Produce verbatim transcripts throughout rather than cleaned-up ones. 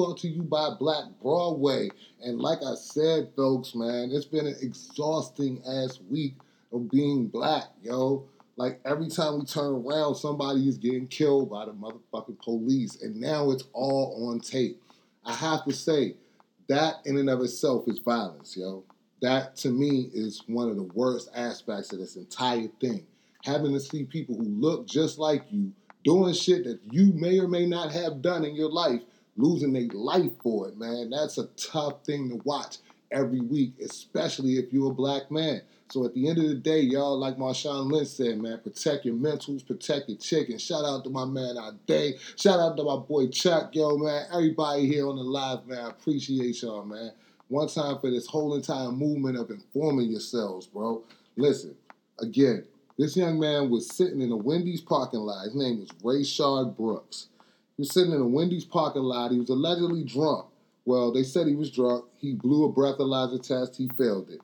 brought to you by Black Broadway. And like I said, folks, man, it's been an exhausting ass week of being black, yo. Like, every time we turn around, somebody is getting killed by the motherfucking police. And now it's all on tape. I have to say, that in and of itself is violence, yo. That, to me, is one of the worst aspects of this entire thing. Having to see people who look just like you, doing shit that you may or may not have done in your life, losing their life for it, man. That's a tough thing to watch every week, especially if you're a black man. So at the end of the day, y'all, like Marshawn Lynch said, man, protect your mentals, protect your chicken. Shout out to my man, Ade. Shout out to my boy, Chuck. Yo, man, everybody here on the live, man, I appreciate y'all, man. One time for this whole entire movement of informing yourselves, bro. Listen, again, this young man was sitting in a Wendy's parking lot. His name was Rayshard Brooks. He was sitting in a Wendy's parking lot. He was allegedly drunk. Well, they said he was drunk. He blew a breathalyzer test. He failed it.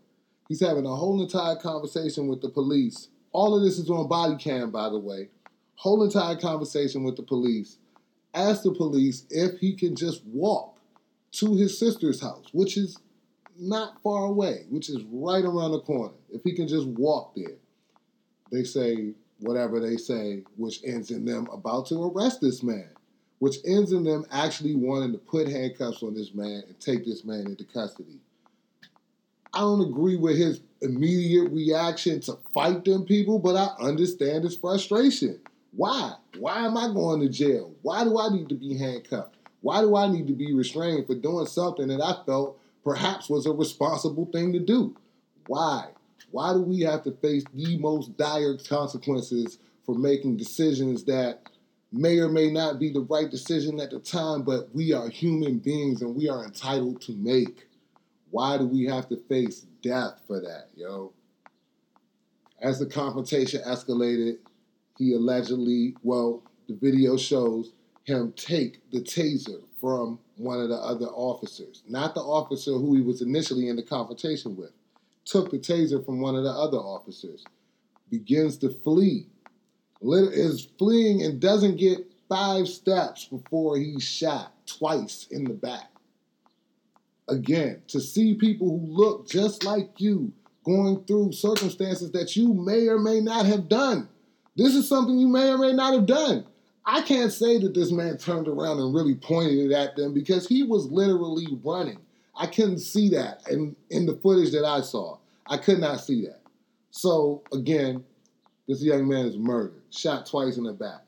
He's having a whole entire conversation with the police. All of this is on body cam, by the way. Whole entire conversation with the police. Asked the police if he can just walk to his sister's house, which is not far away, which is right around the corner. If he can just walk there, they say whatever they say, which ends in them about to arrest this man, which ends in them actually wanting to put handcuffs on this man and take this man into custody. I don't agree with his immediate reaction to fight them people, but I understand his frustration. Why? Why am I going to jail? Why do I need to be handcuffed? Why do I need to be restrained for doing something that I felt perhaps was a responsible thing to do? Why? Why do we have to face the most dire consequences for making decisions that may or may not be the right decision at the time, but we are human beings and we are entitled to make? Why do we have to face death for that, yo? As the confrontation escalated, he allegedly, well, the video shows him take the taser from one of the other officers. Not the officer who he was initially in the confrontation with. Took the taser from one of the other officers. Begins to flee. Is fleeing and doesn't get five steps before he's shot twice in the back. Again, to see people who look just like you going through circumstances that you may or may not have done. This is something you may or may not have done. I can't say that this man turned around and really pointed it at them because he was literally running. I couldn't see that in, in the footage that I saw. I could not see that. So, again, this young man is murdered, shot twice in the back.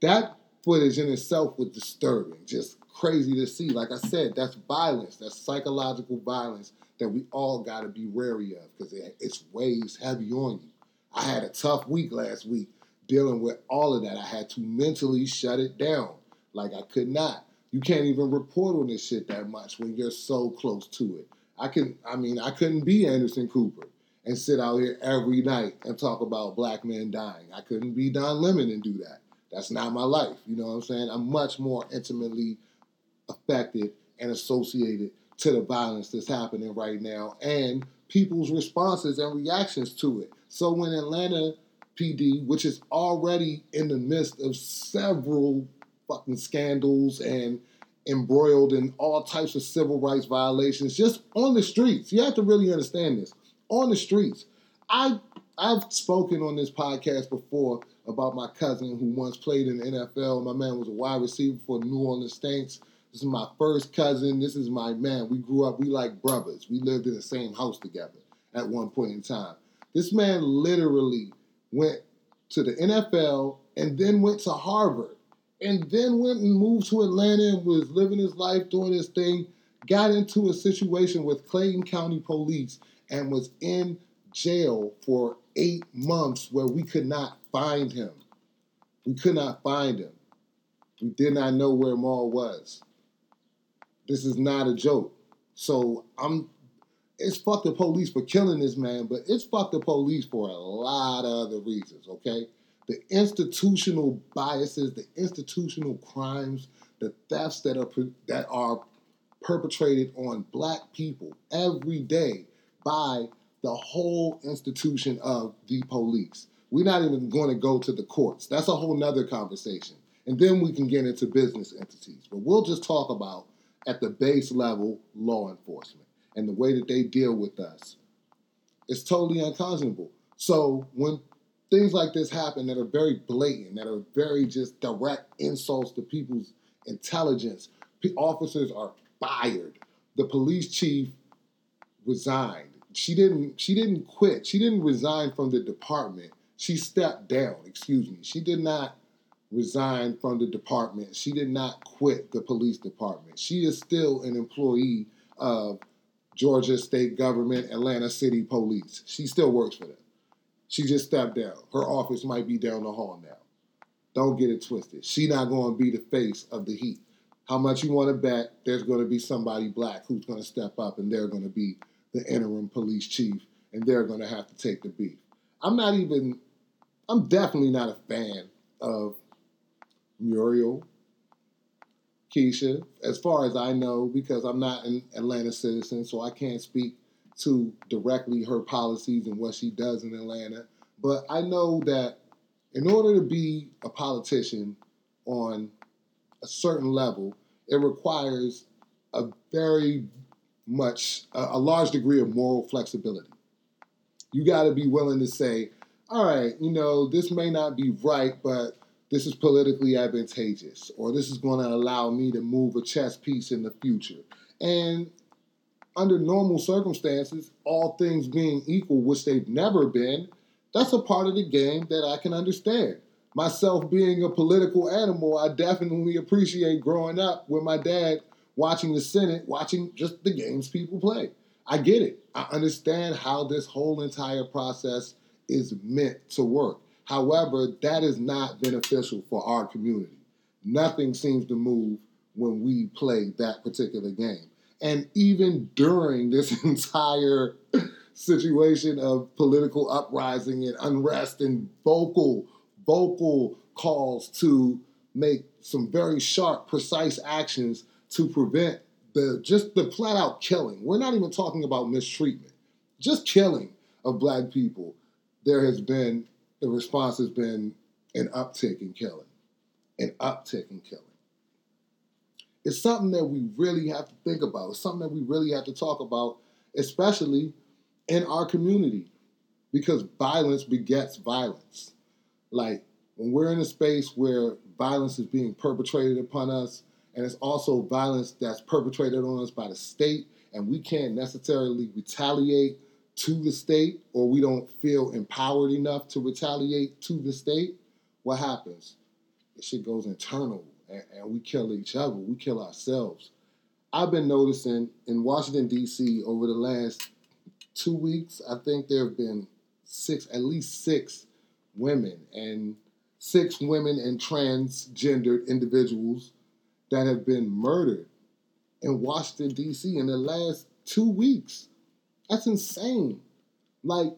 That footage in itself was disturbing, just crazy to see. Like I said, that's violence. That's psychological violence that we all got to be wary of because it, it's weighs heavy on you. I had a tough week last week. Dealing with all of that, I had to mentally shut it down. Like, I could not. You can't even report on this shit that much when you're so close to it. I can, I mean, I couldn't be Anderson Cooper and sit out here every night and talk about black men dying. I couldn't be Don Lemon and do that. That's not my life. You know what I'm saying? I'm much more intimately affected and associated to the violence that's happening right now and people's responses and reactions to it. So when Atlanta P D, which is already in the midst of several fucking scandals and embroiled in all types of civil rights violations, just on the streets. You have to really understand this. On the streets. I, I've spoken on this podcast before about my cousin who once played in the N F L. My man was a wide receiver for the New Orleans Saints. This is my first cousin. This is my man. We grew up. We like brothers. We lived in the same house together at one point in time. This man literally went to the N F L, and then went to Harvard, and then went and moved to Atlanta and was living his life, doing his thing, got into a situation with Clayton County Police and was in jail for eight months where we could not find him. We could not find him. We did not know where Maul was. This is not a joke. So I'm... It's fuck the police for killing this man, but it's fuck the police for a lot of other reasons, okay? The institutional biases, the institutional crimes, the thefts that are that are perpetrated on black people every day by the whole institution of the police. We're not even going to go to the courts. That's a whole nother conversation. And then we can get into business entities. But we'll just talk about at the base level law enforcement and the way that they deal with us. It's totally unconscionable. So when things like this happen that are very blatant, that are very just direct insults to people's intelligence, officers are fired. The police chief resigned. She didn't, she didn't quit. She didn't resign from the department. She stepped down, excuse me. She did not resign from the department. She did not quit the police department. She is still an employee of Georgia State Government, Atlanta City Police. She still works for them. She just stepped down. Her office might be down the hall now. Don't get it twisted. She's not going to be the face of the heat. How much you want to bet there's going to be somebody black who's going to step up and they're going to be the interim police chief and they're going to have to take the beef. I'm not even, I'm definitely not a fan of Muriel Keisha, as far as I know, because I'm not an Atlanta citizen, so I can't speak to directly her policies and what she does in Atlanta. But I know that in order to be a politician on a certain level, it requires a very much, a, a large degree of moral flexibility. You got to be willing to say, all right, you know, this may not be right, but this is politically advantageous, or this is going to allow me to move a chess piece in the future. And under normal circumstances, all things being equal, which they've never been, that's a part of the game that I can understand. Myself being a political animal, I definitely appreciate growing up with my dad watching the Senate, watching just the games people play. I get it. I understand how this whole entire process is meant to work. However, that is not beneficial for our community. Nothing seems to move when we play that particular game. And even during this entire situation of political uprising and unrest and vocal, vocal calls to make some very sharp, precise actions to prevent the just the flat-out killing. We're not even talking about mistreatment. Just killing of black people. There has been, the response has been an uptick in killing. An uptick in killing. It's something that we really have to think about. It's something that we really have to talk about, especially in our community, because violence begets violence. Like, when we're in a space where violence is being perpetrated upon us, and it's also violence that's perpetrated on us by the state, and we can't necessarily retaliate to the state, or we don't feel empowered enough to retaliate to the state, what happens? This shit goes internal, and, and we kill each other. We kill ourselves. I've been noticing in Washington, D C over the last two weeks, I think there have been six, at least six women, and six women and transgendered individuals that have been murdered in Washington, D C in the last two weeks. That's insane. Like,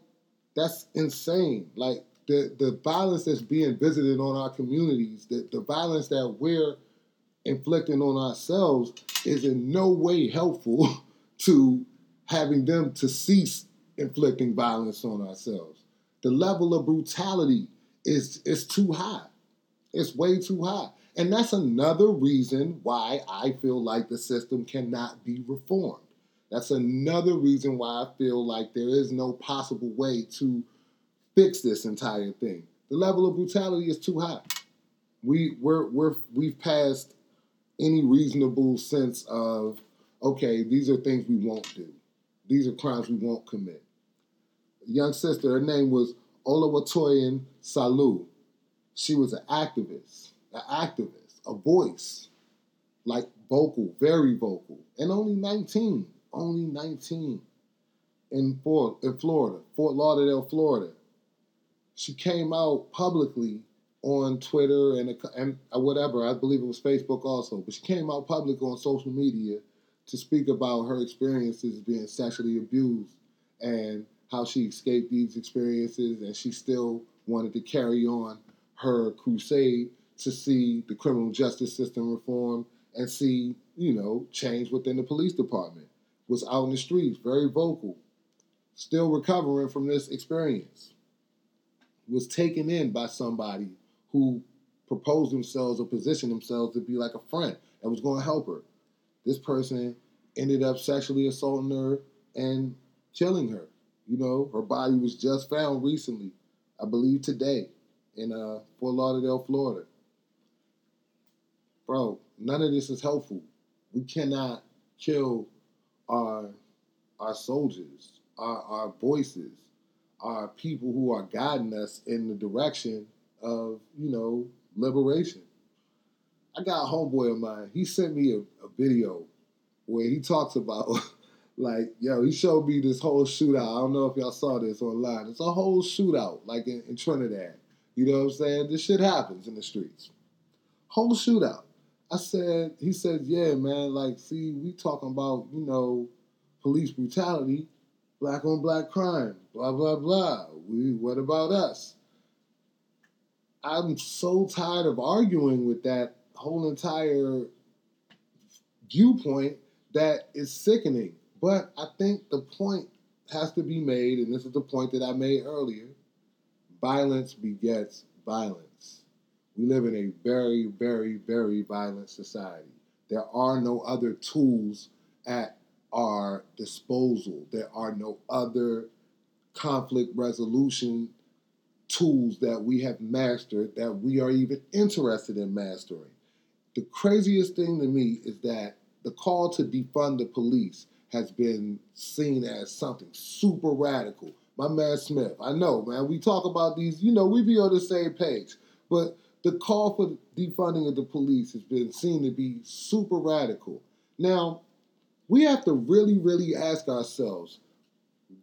that's insane. Like, the, the violence that's being visited on our communities, the, the violence that we're inflicting on ourselves is in no way helpful to having them to cease inflicting violence on ourselves. The level of brutality is, is too high. It's way too high. And that's another reason why I feel like the system cannot be reformed. That's another reason why I feel like there is no possible way to fix this entire thing. The level of brutality is too high. We, we're, we're, we've passed any reasonable sense of, okay, these are things we won't do. These are crimes we won't commit. A young sister, her name was Olawatoyin Salu. She was an activist, an activist, a voice, like vocal, very vocal, and only nineteen. Only nineteen in Fort, in Florida, Fort Lauderdale, Florida. She came out publicly on Twitter and, and whatever. I believe it was Facebook also. But she came out public on social media to speak about her experiences being sexually abused and how she escaped these experiences. And she still wanted to carry on her crusade to see the criminal justice system reform and see, you know, change within the police department. Was out in the streets, very vocal, still recovering from this experience, was taken in by somebody who proposed themselves or positioned themselves to be like a friend and was going to help her. this person ended up sexually assaulting her and killing her. You know, her body was just found recently, I believe today, in uh, Fort Lauderdale, Florida. Bro, none of this is helpful. We cannot kill our our soldiers, our, our voices, our people who are guiding us in the direction of, you know, liberation. I got a homeboy of mine. He sent me a, a video where he talks about, like, yo, he showed me this whole shootout. I don't know if y'all saw this online. It's a whole shootout, like in, in Trinidad. You know what I'm saying? This shit happens in the streets. Whole shootout. I said, he said, yeah, man, like, see, we talking about, you know, police brutality, black on black crime, blah, blah, blah. We, what about us? I'm so tired of arguing with that whole entire viewpoint that is sickening. But I think the point has to be made, and this is the point that I made earlier. Violence begets violence. We live in a very, very, very violent society. There are no other tools at our disposal. There are no other conflict resolution tools that we have mastered that we are even interested in mastering. The craziest thing to me is that the call to defund the police has been seen as something super radical. My man Smith, I know, man, we talk about these, you know, we be on the same page, but the call for defunding of the police has been seen to be super radical. Now, we have to really, really ask ourselves,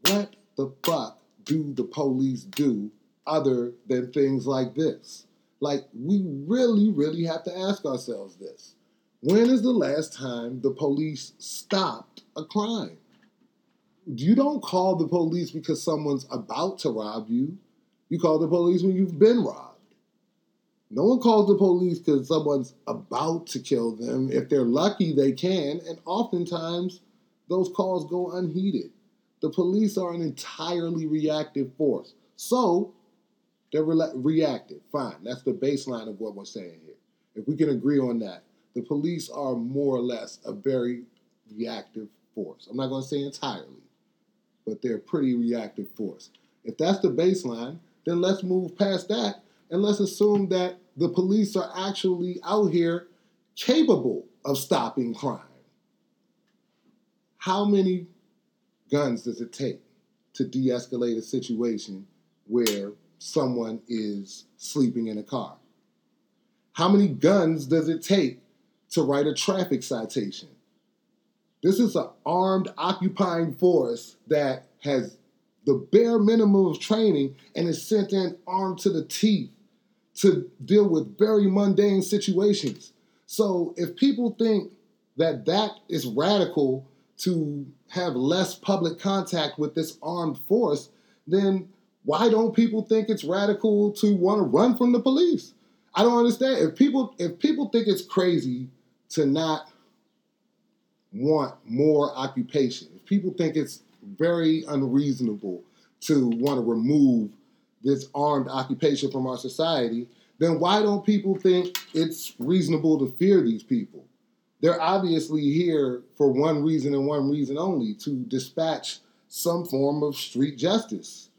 what the fuck do the police do other than things like this? Like, we really, really have to ask ourselves this. When is the last time the police stopped a crime? You don't call the police because someone's about to rob you. You call the police when you've been robbed. No one calls the police because someone's about to kill them. If they're lucky, they can. And oftentimes, those calls go unheeded. The police are an entirely reactive force. So, they're re- reactive. Fine. That's the baseline of what we're saying here. If we can agree on that, the police are more or less a very reactive force. I'm not going to say entirely, but they're a pretty reactive force. If that's the baseline, then let's move past that and let's assume that the police are actually out here capable of stopping crime. How many guns does it take to de-escalate a situation where someone is sleeping in a car? How many guns does it take to write a traffic citation? This is an armed occupying force that has the bare minimum of training and is sent in armed to the teeth to deal with very mundane situations. So if people think that that is radical to have less public contact with this armed force, then why don't people think it's radical to want to run from the police? I don't understand. If people if people think it's crazy to not want more occupation, if people think it's very unreasonable to want to remove this armed occupation from our society, then why don't people think it's reasonable to fear these people? They're obviously here for one reason and one reason only, to dispatch some form of street justice.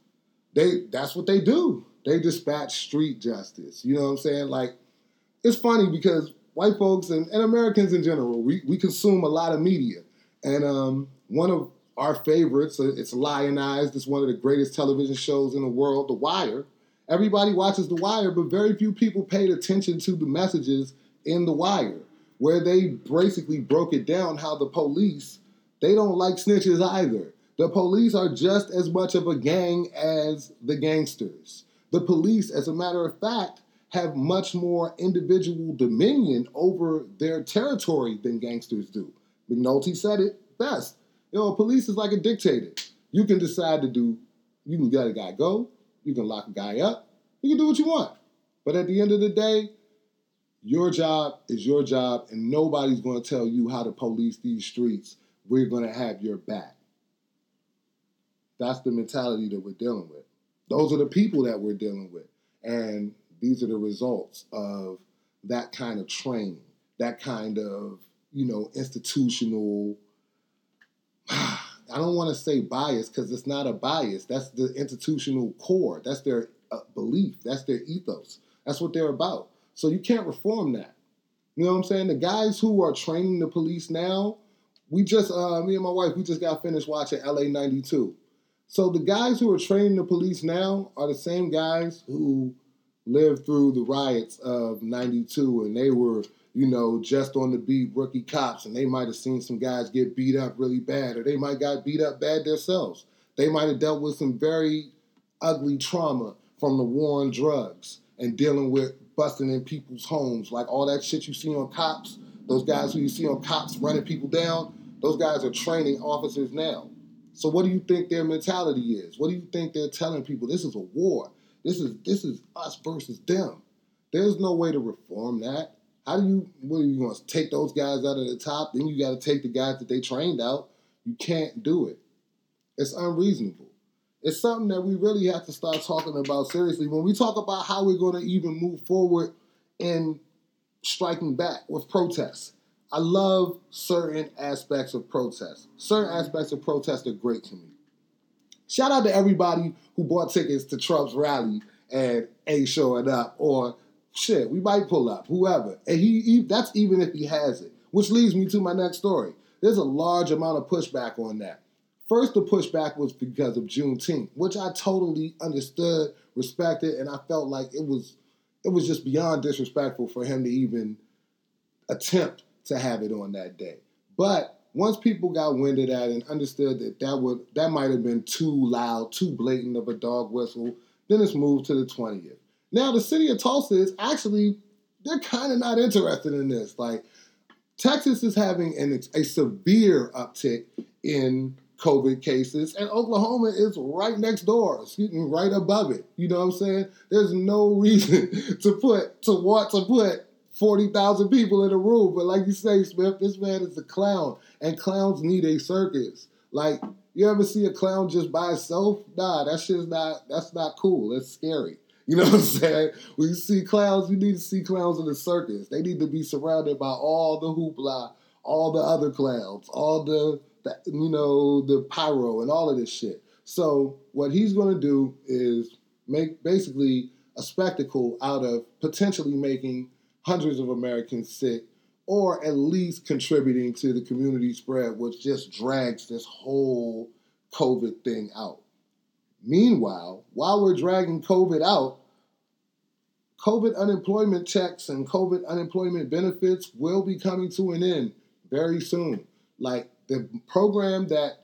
They that's what they do. They dispatch street justice. You know what I'm saying? Like, it's funny because white folks and, and Americans in general, we, we consume a lot of media. And um, one of our favorites, it's lionized, it's one of the greatest television shows in the world, The Wire. Everybody watches The Wire, but very few people paid attention to the messages in The Wire, where they basically broke it down how the police, they don't like snitches either. The police are just as much of a gang as the gangsters. The police, as a matter of fact, have much more individual dominion over their territory than gangsters do. McNulty said it best. You know, police is like a dictator. You can decide to do, you can let a guy go, you can lock a guy up, you can do what you want. But at the end of the day, your job is your job, and nobody's going to tell you how to police these streets. We're going to have your back. That's the mentality that we're dealing with. Those are the people that we're dealing with. And these are the results of that kind of training, that kind of you know, institutional, I don't want to say bias because it's not a bias. That's the institutional core. That's their uh, belief. That's their ethos. That's what they're about. So you can't reform that. You know what I'm saying? The guys who are training the police now, we just, uh, me and my wife, we just got finished watching L A ninety-two. So the guys who are training the police now are the same guys who lived through the riots of ninety-two, and they were, you know, just on the beat rookie cops, and they might have seen some guys get beat up really bad, or they might got beat up bad themselves. They might have dealt with some very ugly trauma from the war on drugs and dealing with busting in people's homes, like all that shit you see on cops. Those guys who you see on cops running people down, those guys are training officers now. So what do you think their mentality is? What do you think they're telling people? This is a war. This is this is us versus them. There's no way to reform that. How do you, what are you going to take those guys out of the top? Then you got to take the guys that they trained out. You can't do it. It's unreasonable. It's something that we really have to start talking about seriously. When we talk about how we're going to even move forward in striking back with protests, I love certain aspects of protests. Certain aspects of protests are great to me. Shout out to everybody who bought tickets to Trump's rally and ain't showing up, or shit, we might pull up, whoever. And he, he that's even if he has it. Which leads me to my next story. There's a large amount of pushback on that. First, the pushback was because of Juneteenth, which I totally understood, respected, and I felt like it was it was just beyond disrespectful for him to even attempt to have it on that day. But once people got winded at it and understood that that, would, that might have been too loud, too blatant of a dog whistle, then it's moved to the twentieth. Now, the city of Tulsa is actually, they're kind of not interested in this. Like, Texas is having an, a severe uptick in COVID cases, and Oklahoma is right next door, right above it. You know what I'm saying? There's no reason to put, to want to put forty thousand people in a room. But like you say, Smith, this man is a clown, and clowns need a circus. Like, you ever see a clown just by itself? Nah, that shit's not, that's not cool. That's scary. You know what I'm saying? When you see clowns, you need to see clowns in the circus. They need to be surrounded by all the hoopla, all the other clowns, all the, the you know, the pyro and all of this shit. So what he's going to do is make basically a spectacle out of potentially making hundreds of Americans sick, or at least contributing to the community spread, which just drags this whole COVID thing out. Meanwhile, while we're dragging COVID out, COVID unemployment checks and COVID unemployment benefits will be coming to an end very soon. Like, the program that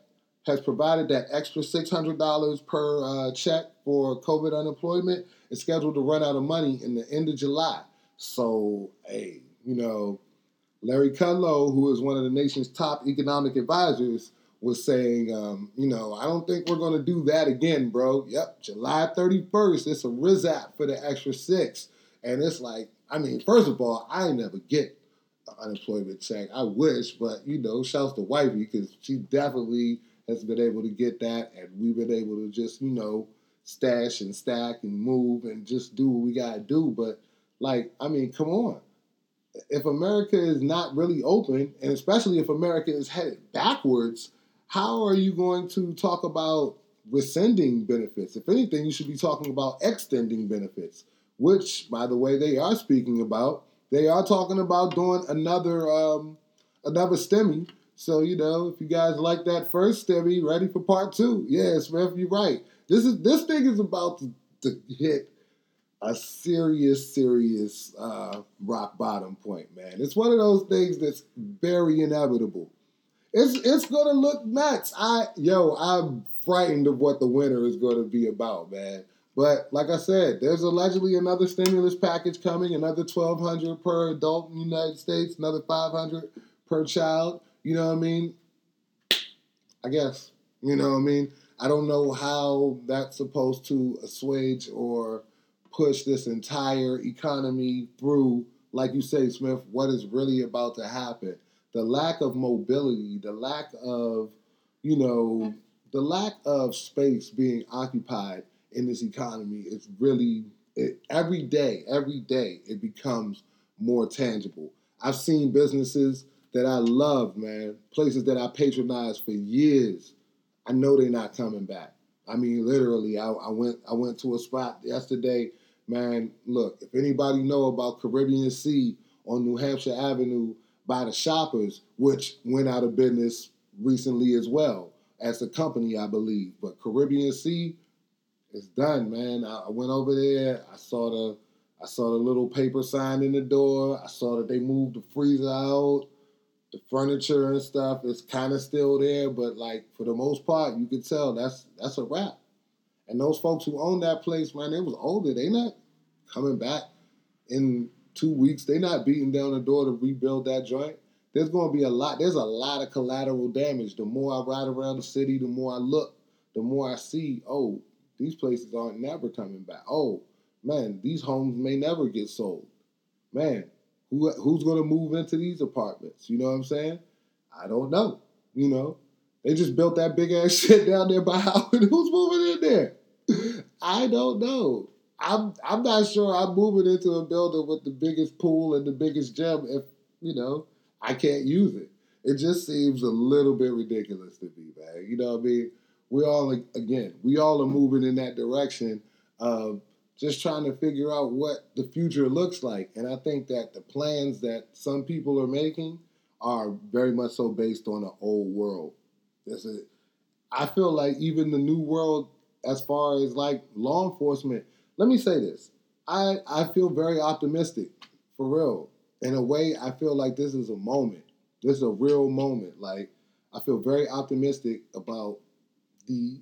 has provided that extra six hundred dollars per uh, check for COVID unemployment is scheduled to run out of money in the end of July. So, hey, you know, Larry Kudlow, who is one of the nation's top economic advisors, was saying, um, you know, I don't think we're going to do that again, bro. Yep, July thirty-first, it's a R I S A P for the extra six. And it's like, I mean, first of all, I never get an unemployment check. I wish, but, you know, shouts to wifey, because she definitely has been able to get that, and we've been able to just, you know, stash and stack and move and just do what we got to do. But, like, I mean, come on. If America is not really open, and especially if America is headed backwards, how are you going to talk about rescinding benefits? If anything, you should be talking about extending benefits, which, by the way, they are speaking about. They are talking about doing another um, another STEMI. So, you know, if you guys like that first STEMI, ready for part two. Yeah, Smith, you're right. This is this thing is about to, to hit a serious, serious uh, rock bottom point, man. It's one of those things that's very inevitable. It's it's gonna look nuts. I yo, I'm frightened of what the winter is gonna be about, man. But like I said, there's allegedly another stimulus package coming, another twelve hundred dollars per adult in the United States, another five hundred dollars per child. You know what I mean? I guess. You know what I mean? I don't know how that's supposed to assuage or push this entire economy through, like you say, Smith, what is really about to happen. The lack of mobility, the lack of, you know, the lack of space being occupied in this economy is really, it, every day, every day it becomes more tangible. I've seen businesses that I love, man, places that I patronized for years, I know they're not coming back. I mean, literally, I, I went I went to a spot yesterday, man, look, if anybody know about Caribbean Sea on New Hampshire Avenue by the Shoppers, which went out of business recently as well as the company, I believe. But Caribbean Sea is done, man. I, I went over there, I saw the I saw the little paper sign in the door. I saw that they moved the freezer out. The furniture and stuff is kind of still there, but like for the most part, you could tell that's that's a wrap. And those folks who own that place, man, they was older. They not coming back in two weeks. They not beating down the door to rebuild that joint. There's going to be a lot. There's a lot of collateral damage. The more I ride around the city, the more I look, the more I see, oh, these places aren't never coming back. Oh, man, these homes may never get sold. Man, Who who's going to move into these apartments? You know what I'm saying? I don't know. You know, they just built that big ass shit down there by Howard. Who's moving in there? I don't know. I'm I'm not sure I'm moving into a building with the biggest pool and the biggest gym if, you know, I can't use it. It just seems a little bit ridiculous to me, man. You know what I mean? We all, again, we all are moving in that direction of just trying to figure out what the future looks like. And I think that the plans that some people are making are very much so based on the old world. That's it. I feel like even the new world, as far as like law enforcement, let me say this. I, I feel very optimistic, for real. In a way, I feel like this is a moment. This is a real moment. Like, I feel very optimistic about the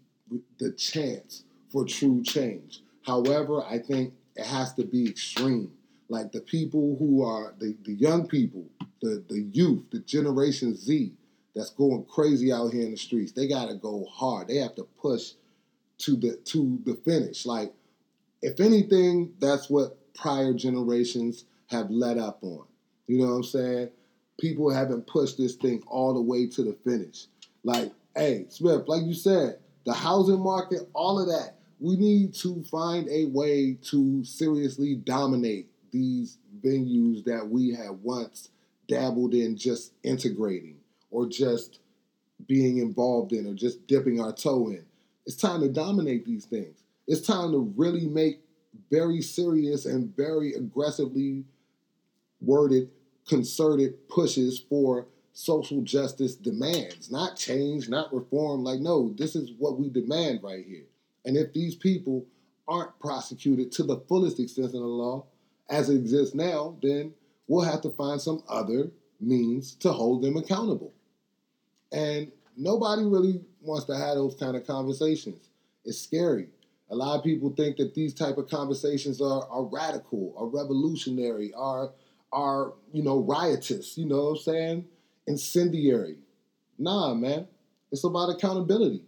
the chance for true change. However, I think it has to be extreme. Like the people who are, the, the young people, the, the youth, the Generation Z that's going crazy out here in the streets, they got to go hard. They have to push to the to the finish. Like, if anything, that's what prior generations have let up on. You know what I'm saying? People haven't pushed this thing all the way to the finish. Like, hey, Smith, like you said, the housing market, all of that. We need to find a way to seriously dominate these venues that we have once dabbled in just integrating or just being involved in or just dipping our toe in. It's time to dominate these things. It's time to really make very serious and very aggressively worded, concerted pushes for social justice demands. Not change, not reform. Like, no, this is what we demand right here. And if these people aren't prosecuted to the fullest extent of the law as it exists now, then we'll have to find some other means to hold them accountable. And nobody really wants to have those kind of conversations. It's scary. A lot of people think that these type of conversations are, are radical, are revolutionary, are, are, you know, riotous, you know what I'm saying? Incendiary. Nah, man. It's about accountability.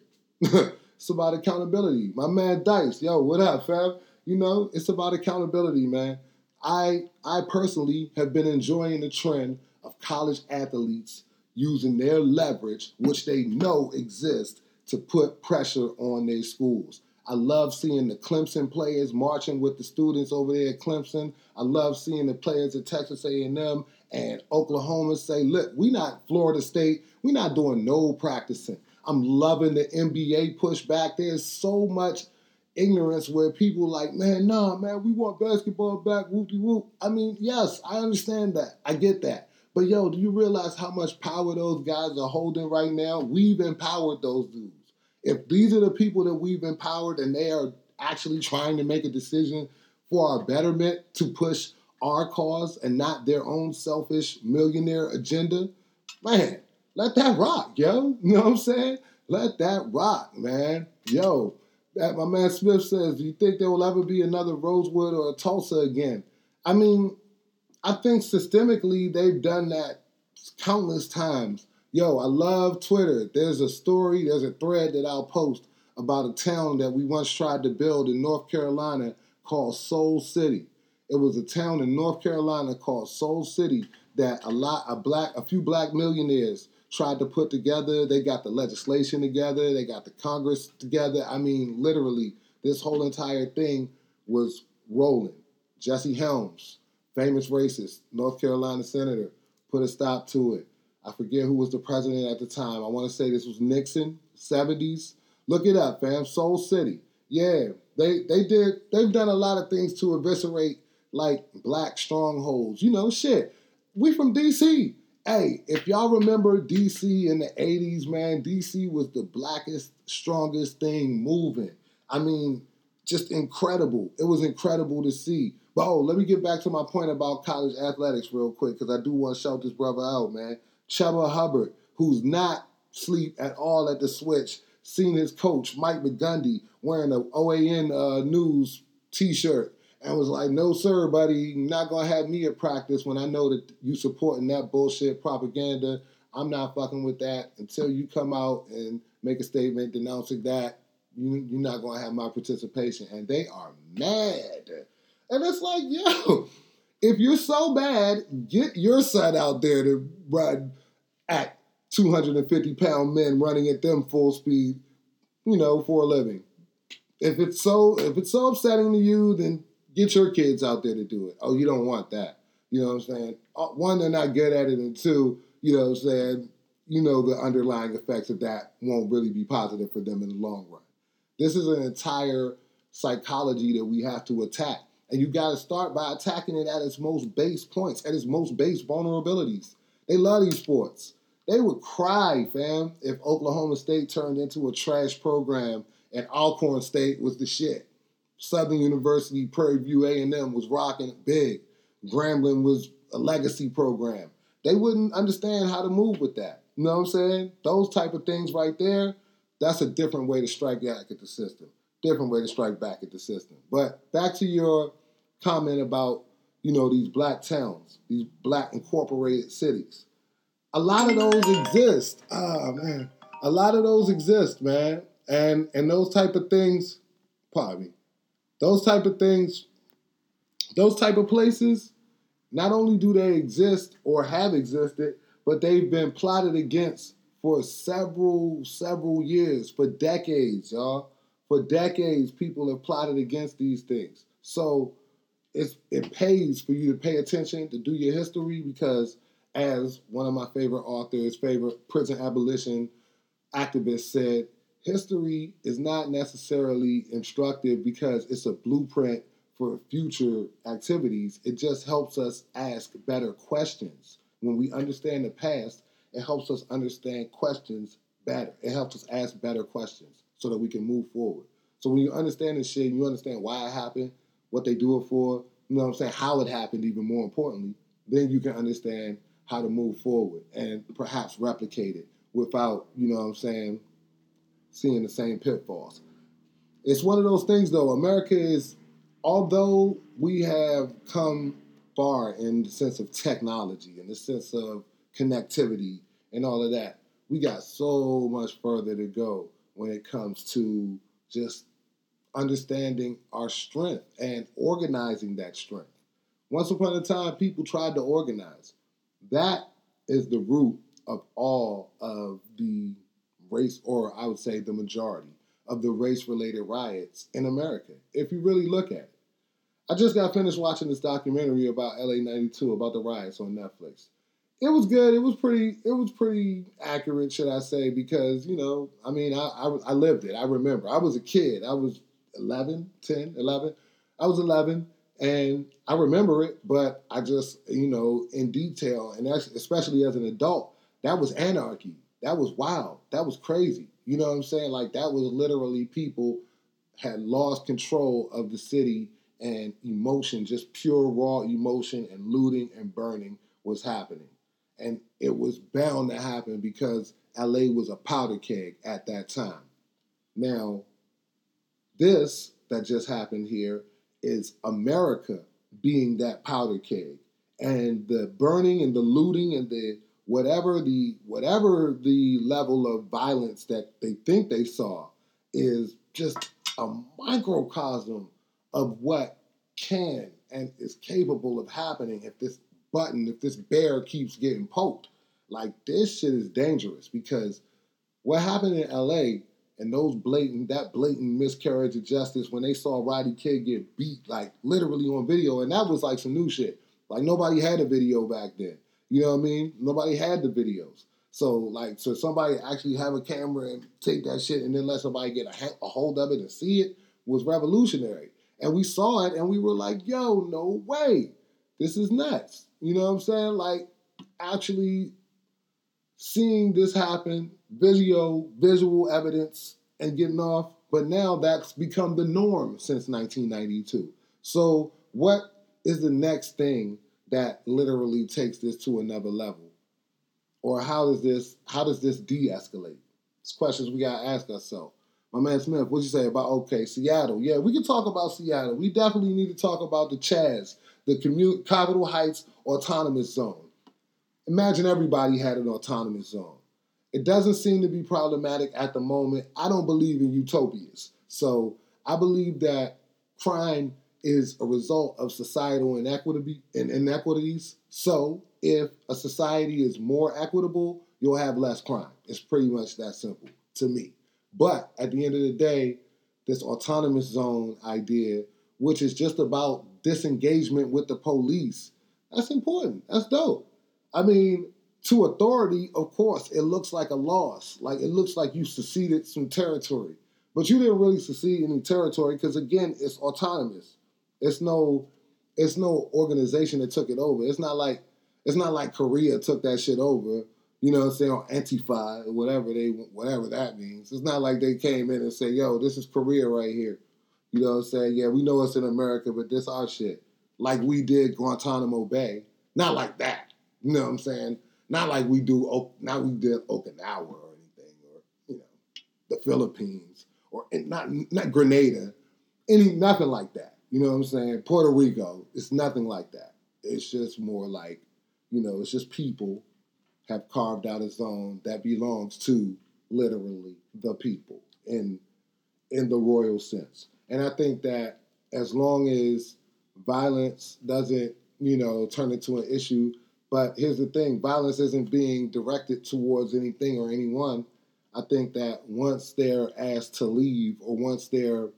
It's about accountability. My man Dice, yo, what up, fam? You know, it's about accountability, man. I I personally have been enjoying the trend of college athletes using their leverage, which they know exists, to put pressure on their schools. I love seeing the Clemson players marching with the students over there at Clemson. I love seeing the players at Texas A and M and Oklahoma say, look, we not Florida State. We're not doing no practicing. I'm loving the N B A pushback. There's so much ignorance where people like, man, nah, man, we want basketball back, whoop-de-whoop. I mean, yes, I understand that. I get that. But, yo, do you realize how much power those guys are holding right now? We've empowered those dudes. If these are the people that we've empowered and they are actually trying to make a decision for our betterment to push our cause and not their own selfish millionaire agenda, man, let that rock, yo. You know what I'm saying? Let that rock, man. Yo, that my man Smith says, do you think there will ever be another Rosewood or a Tulsa again? I mean, I think systemically they've done that countless times. Yo, I love Twitter. There's a story, there's a thread that I'll post about a town that we once tried to build in North Carolina called Soul City. It was a town in North Carolina called Soul City that a lot a black a few black millionaires tried to put together. They got the legislation together. They got the Congress together. I mean, literally, this whole entire thing was rolling. Jesse Helms, famous racist, North Carolina senator, put a stop to it. I forget who was the president at the time. I want to say this was Nixon, seventies. Look it up, fam. Soul City. Yeah, they they did. They've done a lot of things to eviscerate like black strongholds. You know, shit. We from D C. Hey, if y'all remember D C in the eighties, man, D C was the blackest, strongest thing moving. I mean, just incredible. It was incredible to see. But oh, let me get back to my point about college athletics real quick because I do want to shout this brother out, man. Chuba Hubbard, who's not sleep at all at the switch, seen his coach, Mike McGundy, wearing an O A N uh, news T-shirt and was like, no, sir, buddy, you're not going to have me at practice when I know that you supporting that bullshit propaganda. I'm not fucking with that until you come out and make a statement denouncing that. You, you're not going to have my participation. And they are mad. And it's like, yo, if you're so bad, get your son out there to run at two hundred fifty pound men running at them full speed, you know, for a living. If it's so, if it's so upsetting to you, then get your kids out there to do it. Oh, you don't want that. You know what I'm saying? One, they're not good at it. And two, you know what I'm saying? You know, the underlying effects of that won't really be positive for them in the long run. This is an entire psychology that we have to attack. And you got to start by attacking it at its most base points, at its most base vulnerabilities. They love these sports. They would cry, fam, if Oklahoma State turned into a trash program and Alcorn State was the shit. Southern University, Prairie View A and M was rocking big. Grambling was a legacy program. They wouldn't understand how to move with that. You know what I'm saying? Those type of things right there, that's a different way to strike back at the system. Different way to strike back at the system. But back to your comment about, you know, these black towns, these black incorporated cities. A lot of those exist. Ah, man. A lot of those exist, man. And and those type of things, pardon me, those type of things, those type of places, not only do they exist or have existed, but they've been plotted against for several, several years, for decades, y'all. For decades, people have plotted against these things. So it's, it pays for you to pay attention, to do your history, because as one of my favorite authors, favorite prison abolition activist said, history is not necessarily instructive because it's a blueprint for future activities. It just helps us ask better questions. When we understand the past, it helps us understand questions better. It helps us ask better questions so that we can move forward. So when you understand this shit, you understand why it happened, what they do it for, you know what I'm saying, how it happened even more importantly, then you can understand how to move forward and perhaps replicate it without, you know what I'm saying, seeing the same pitfalls. It's one of those things, though. America is, although we have come far in the sense of technology, in the sense of connectivity and all of that, we got so much further to go when it comes to just understanding our strength and organizing that strength. Once upon a time, people tried to organize. That is the root of all of the race, or I would say the majority of the race-related riots in America, if you really look at it. I just got finished watching this documentary about L A ninety-two, about the riots on Netflix. It was good. It was pretty. It was pretty accurate, should I say? Because you know, I mean, I I, I lived it. I remember. I was a kid. I was eleven, ten, eleven. I was eleven, and I remember it. But I just, you know, in detail, and that's, especially as an adult, that was anarchy. That was wild. That was crazy. You know what I'm saying? Like, that was literally people had lost control of the city and emotion, just pure, raw emotion, and looting and burning was happening. And it was bound to happen because L A was a powder keg at that time. Now, this that just happened here is America being that powder keg. And the burning and the looting and the Whatever the whatever the level of violence that they think they saw is just a microcosm of what can and is capable of happening if this button, if this bear keeps getting poked. Like, this shit is dangerous because what happened in L A and those blatant, that blatant miscarriage of justice when they saw Roddy Kidd get beat, like, literally on video, and that was like some new shit. Like, nobody had a video back then. You know what I mean? Nobody had the videos. So, like, so somebody actually have a camera and take that shit and then let somebody get a, ha- a hold of it and see it was revolutionary. And we saw it and we were like, yo, no way. This is nuts. You know what I'm saying? Like, actually seeing this happen, video, visual evidence, and getting off. But now that's become the norm since nineteen ninety-two. So what is the next thing that literally takes this to another level? Or how does this how does this de-escalate? It's questions we gotta ask ourselves. My man Smith, what'd you say about, okay, Seattle? Yeah, we can talk about Seattle. We definitely need to talk about the Chaz, the commute, Capitol Heights Autonomous Zone. Imagine everybody had an autonomous zone. It doesn't seem to be problematic at the moment. I don't believe in utopias. So I believe that crime is a result of societal inequity and inequities. So if a society is more equitable, you'll have less crime. It's pretty much that simple to me. But at the end of the day, this autonomous zone idea, which is just about disengagement with the police, that's important. That's dope. I mean, to authority, of course, it looks like a loss. Like, it looks like you seceded some territory. But you didn't really secede any territory because, again, it's autonomous. It's no it's no organization that took it over. It's not like it's not like Korea took that shit over, you know what I'm saying, or Antifa, or whatever, they, whatever that means. It's not like they came in and said, yo, this is Korea right here. You know what I'm saying? Yeah, we know it's in America, but this our shit. Like we did Guantanamo Bay. Not like that. You know what I'm saying? Not like we do, not we did Okinawa or anything, or, you know, the Philippines, or not not Grenada, any nothing like that. You know what I'm saying? Puerto Rico, it's nothing like that. It's just more like, you know, it's just people have carved out a zone that belongs to literally the people in in the royal sense. And I think that as long as violence doesn't, you know, turn into an issue. But here's the thing, violence isn't being directed towards anything or anyone. I think that once they're asked to leave, or once they're,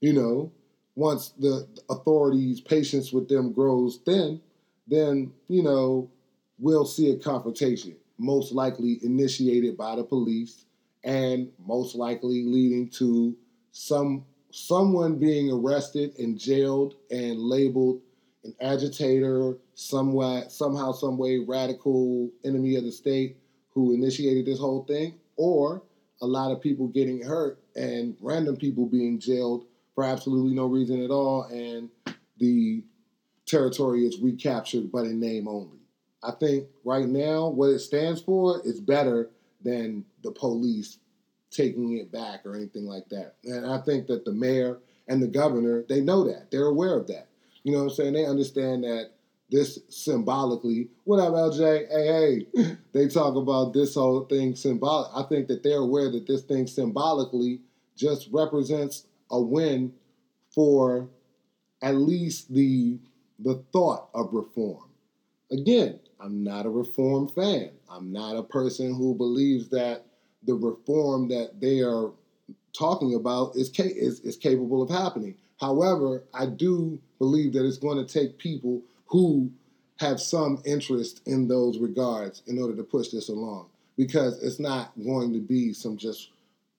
you know, once the authorities' patience with them grows thin, then, you know, we'll see a confrontation, most likely initiated by the police and most likely leading to some someone being arrested and jailed and labeled an agitator, somewhat, somehow, some way, radical enemy of the state who initiated this whole thing, or a lot of people getting hurt and random people being jailed for absolutely no reason at all, and the territory is recaptured, but in name only. I think right now what it stands for is better than the police taking it back or anything like that. And I think that the mayor and the governor, they know that. They're aware of that. You know what I'm saying? They understand that this symbolically, what up, L J? Hey, hey, they talk about this whole thing symbolic. I think that they're aware that this thing symbolically just represents a win for at least the the thought of reform. Again, I'm not a reform fan. I'm not a person who believes that the reform that they are talking about is is, is capable of happening. However, I do believe that it's going to take people who have some interest in those regards in order to push this along, because it's not going to be some just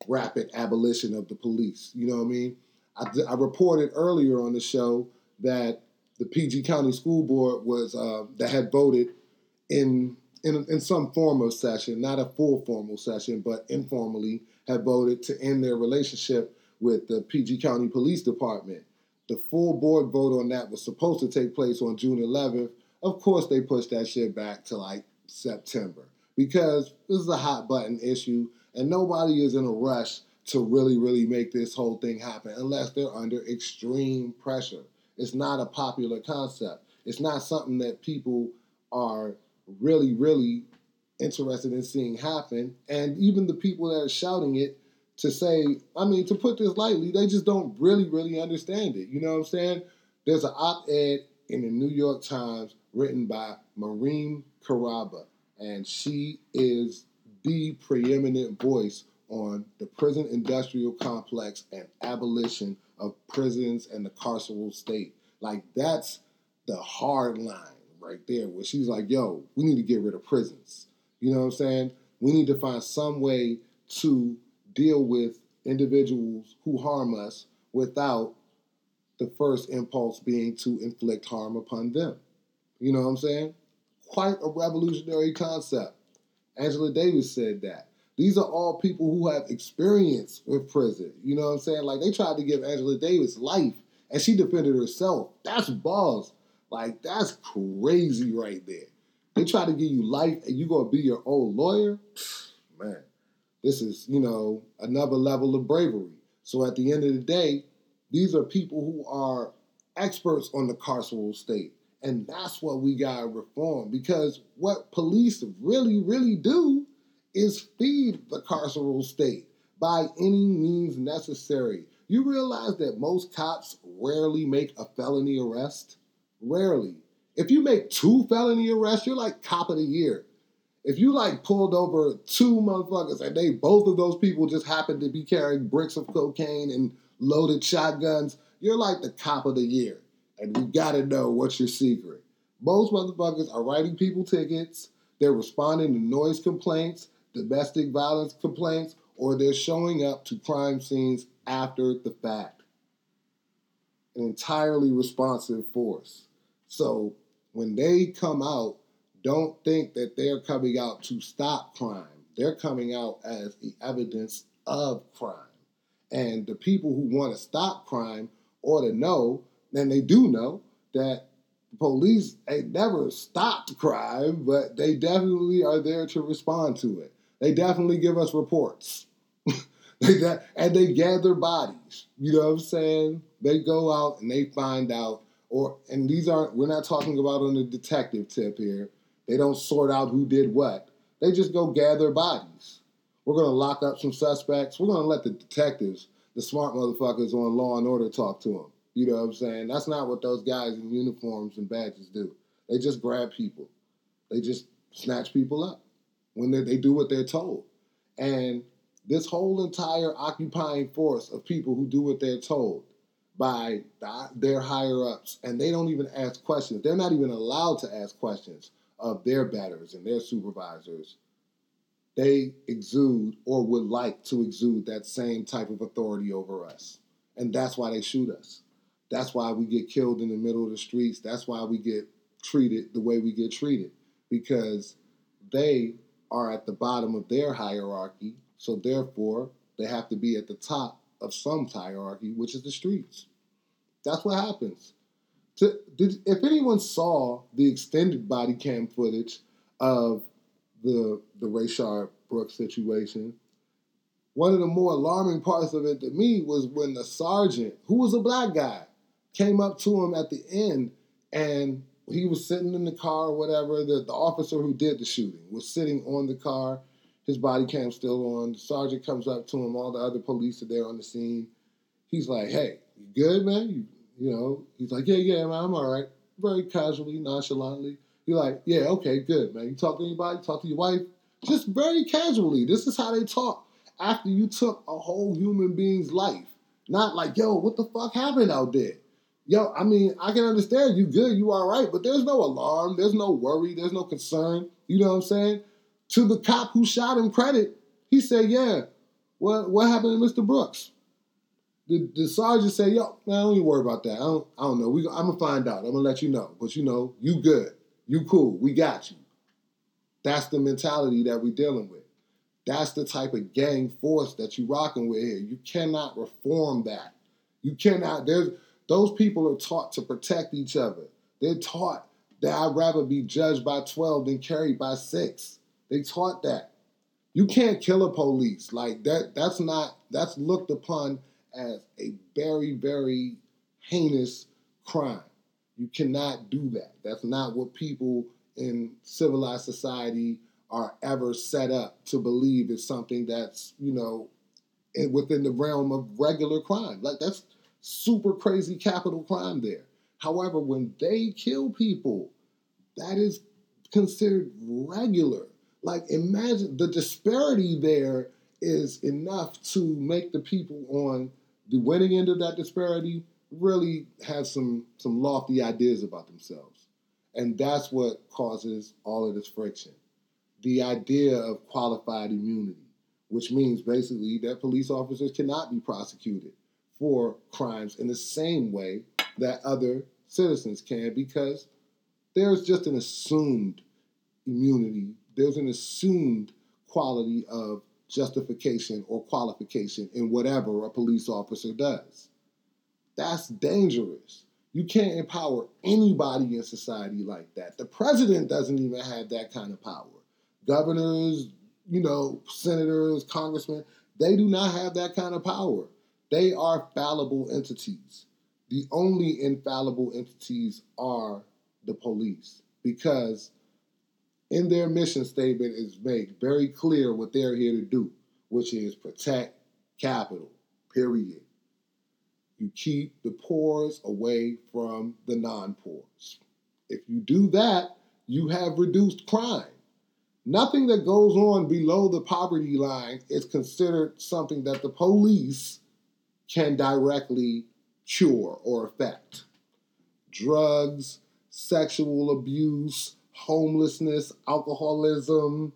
rapid abolition of the police. You know what I mean? I, I reported earlier on the show that the P G County School Board was uh, that had voted in, in in some formal session, not a full formal session, but informally had voted to end their relationship with the P G County Police Department. The full board vote on that was supposed to take place on June eleventh. Of course, they pushed that shit back to like September, because this is a hot button issue and nobody is in a rush to really, really make this whole thing happen unless they're under extreme pressure. It's not a popular concept. It's not something that people are really, really interested in seeing happen. And even the people that are shouting it, to say, I mean, to put this lightly, they just don't really, really understand it. You know what I'm saying? There's an op-ed in the New York Times written by Maureen Carrabba, and she is the preeminent voice on the prison industrial complex and abolition of prisons and the carceral state. Like, that's the hard line right there where she's like, yo, we need to get rid of prisons. You know what I'm saying? We need to find some way to deal with individuals who harm us without the first impulse being to inflict harm upon them. You know what I'm saying? Quite a revolutionary concept. Angela Davis said that. These are all people who have experience with prison. You know what I'm saying? Like, they tried to give Angela Davis life, and she defended herself. That's balls. Like, that's crazy right there. They try to give you life, and you going to be your own lawyer? Man, this is, you know, another level of bravery. So at the end of the day, these are people who are experts on the carceral state. And that's what we got to reform, because what police really, really do is feed the carceral state by any means necessary. You realize that most cops rarely make a felony arrest? Rarely. If you make two felony arrests, you're like cop of the year. If you like pulled over two motherfuckers and they both of those people just happened to be carrying bricks of cocaine and loaded shotguns, you're like the cop of the year. And we gotta know what's your secret. Most motherfuckers are writing people tickets, they're responding to noise complaints, domestic violence complaints, or they're showing up to crime scenes after the fact. An entirely responsive force. So when they come out, don't think that they're coming out to stop crime. They're coming out as the evidence of crime. And the people who want to stop crime ought to know, and they do know, that police ain't never stopped crime, but they definitely are there to respond to it. They definitely give us reports. they de- and they gather bodies. You know what I'm saying? They go out and they find out. Or and these aren't, we're not talking about on the detective tip here. They don't sort out who did what. They just go gather bodies. We're going to lock up some suspects. We're going to let the detectives, the smart motherfuckers on Law and Order, talk to them. You know what I'm saying? That's not what those guys in uniforms and badges do. They just grab people. They just snatch people up when they, they do what they're told. And this whole entire occupying force of people who do what they're told by the, their higher-ups, and they don't even ask questions. They're not even allowed to ask questions of their betters and their supervisors. They exude or would like to exude that same type of authority over us. And that's why they shoot us. That's why we get killed in the middle of the streets. That's why we get treated the way we get treated, because they are at the bottom of their hierarchy. So therefore, they have to be at the top of some hierarchy, which is the streets. That's what happens. To, did, if anyone saw the extended body cam footage of the, the Rayshard Brooks situation, one of the more alarming parts of it to me was when the sergeant, who was a black guy, came up to him at the end, and he was sitting in the car or whatever. The, the officer who did the shooting was sitting on the car. His body cam still on. The sergeant comes up to him. All the other police are there on the scene. He's like, hey, you good, man? You, you know, he's like, yeah, yeah, man, I'm all right. Very casually, nonchalantly. He's like, yeah, okay, good, man. You talk to anybody? Talk to your wife? Just very casually. This is how they talk after you took a whole human being's life. Not like, yo, what the fuck happened out there? Yo, I mean, I can understand you good, you all right, but there's no alarm, there's no worry, there's no concern. You know what I'm saying? To the cop who shot him credit, he said, yeah, what what happened to Mister Brooks? The, the sergeant said, yo, man, don't even worry about that. I don't, I don't know. We, I'm going to find out. I'm going to let you know. But, you know, you good. You cool. We got you. That's the mentality that we're dealing with. That's the type of gang force that you're rocking with here. You cannot reform that. You cannot. There's, those people are taught to protect each other. They're taught that I'd rather be judged by twelve than carried by six. They taught that. You can't kill a police. Like that. That's not, that's looked upon as a very, very heinous crime. You cannot do that. That's not what people in civilized society are ever set up to believe is something that's, you know, within the realm of regular crime. Like, that's super crazy capital crime there. However, when they kill people, that is considered regular. Like, imagine the disparity there is enough to make the people on the winning end of that disparity really have some, some lofty ideas about themselves. And that's what causes all of this friction. The idea of qualified immunity, which means basically that police officers cannot be prosecuted for crimes in the same way that other citizens can, because there's just an assumed immunity. There's an assumed quality of justification or qualification in whatever a police officer does. That's dangerous. You can't empower anybody in society like that. The president doesn't even have that kind of power. Governors, you know, senators, congressmen, they do not have that kind of power. They are fallible entities. The only infallible entities are the police, because in their mission statement is made very clear what they're here to do, which is protect capital, period. You keep the poors away from the non-poors. If you do that, you have reduced crime. Nothing that goes on below the poverty line is considered something that the police can directly cure or affect. Drugs, sexual abuse, homelessness, alcoholism,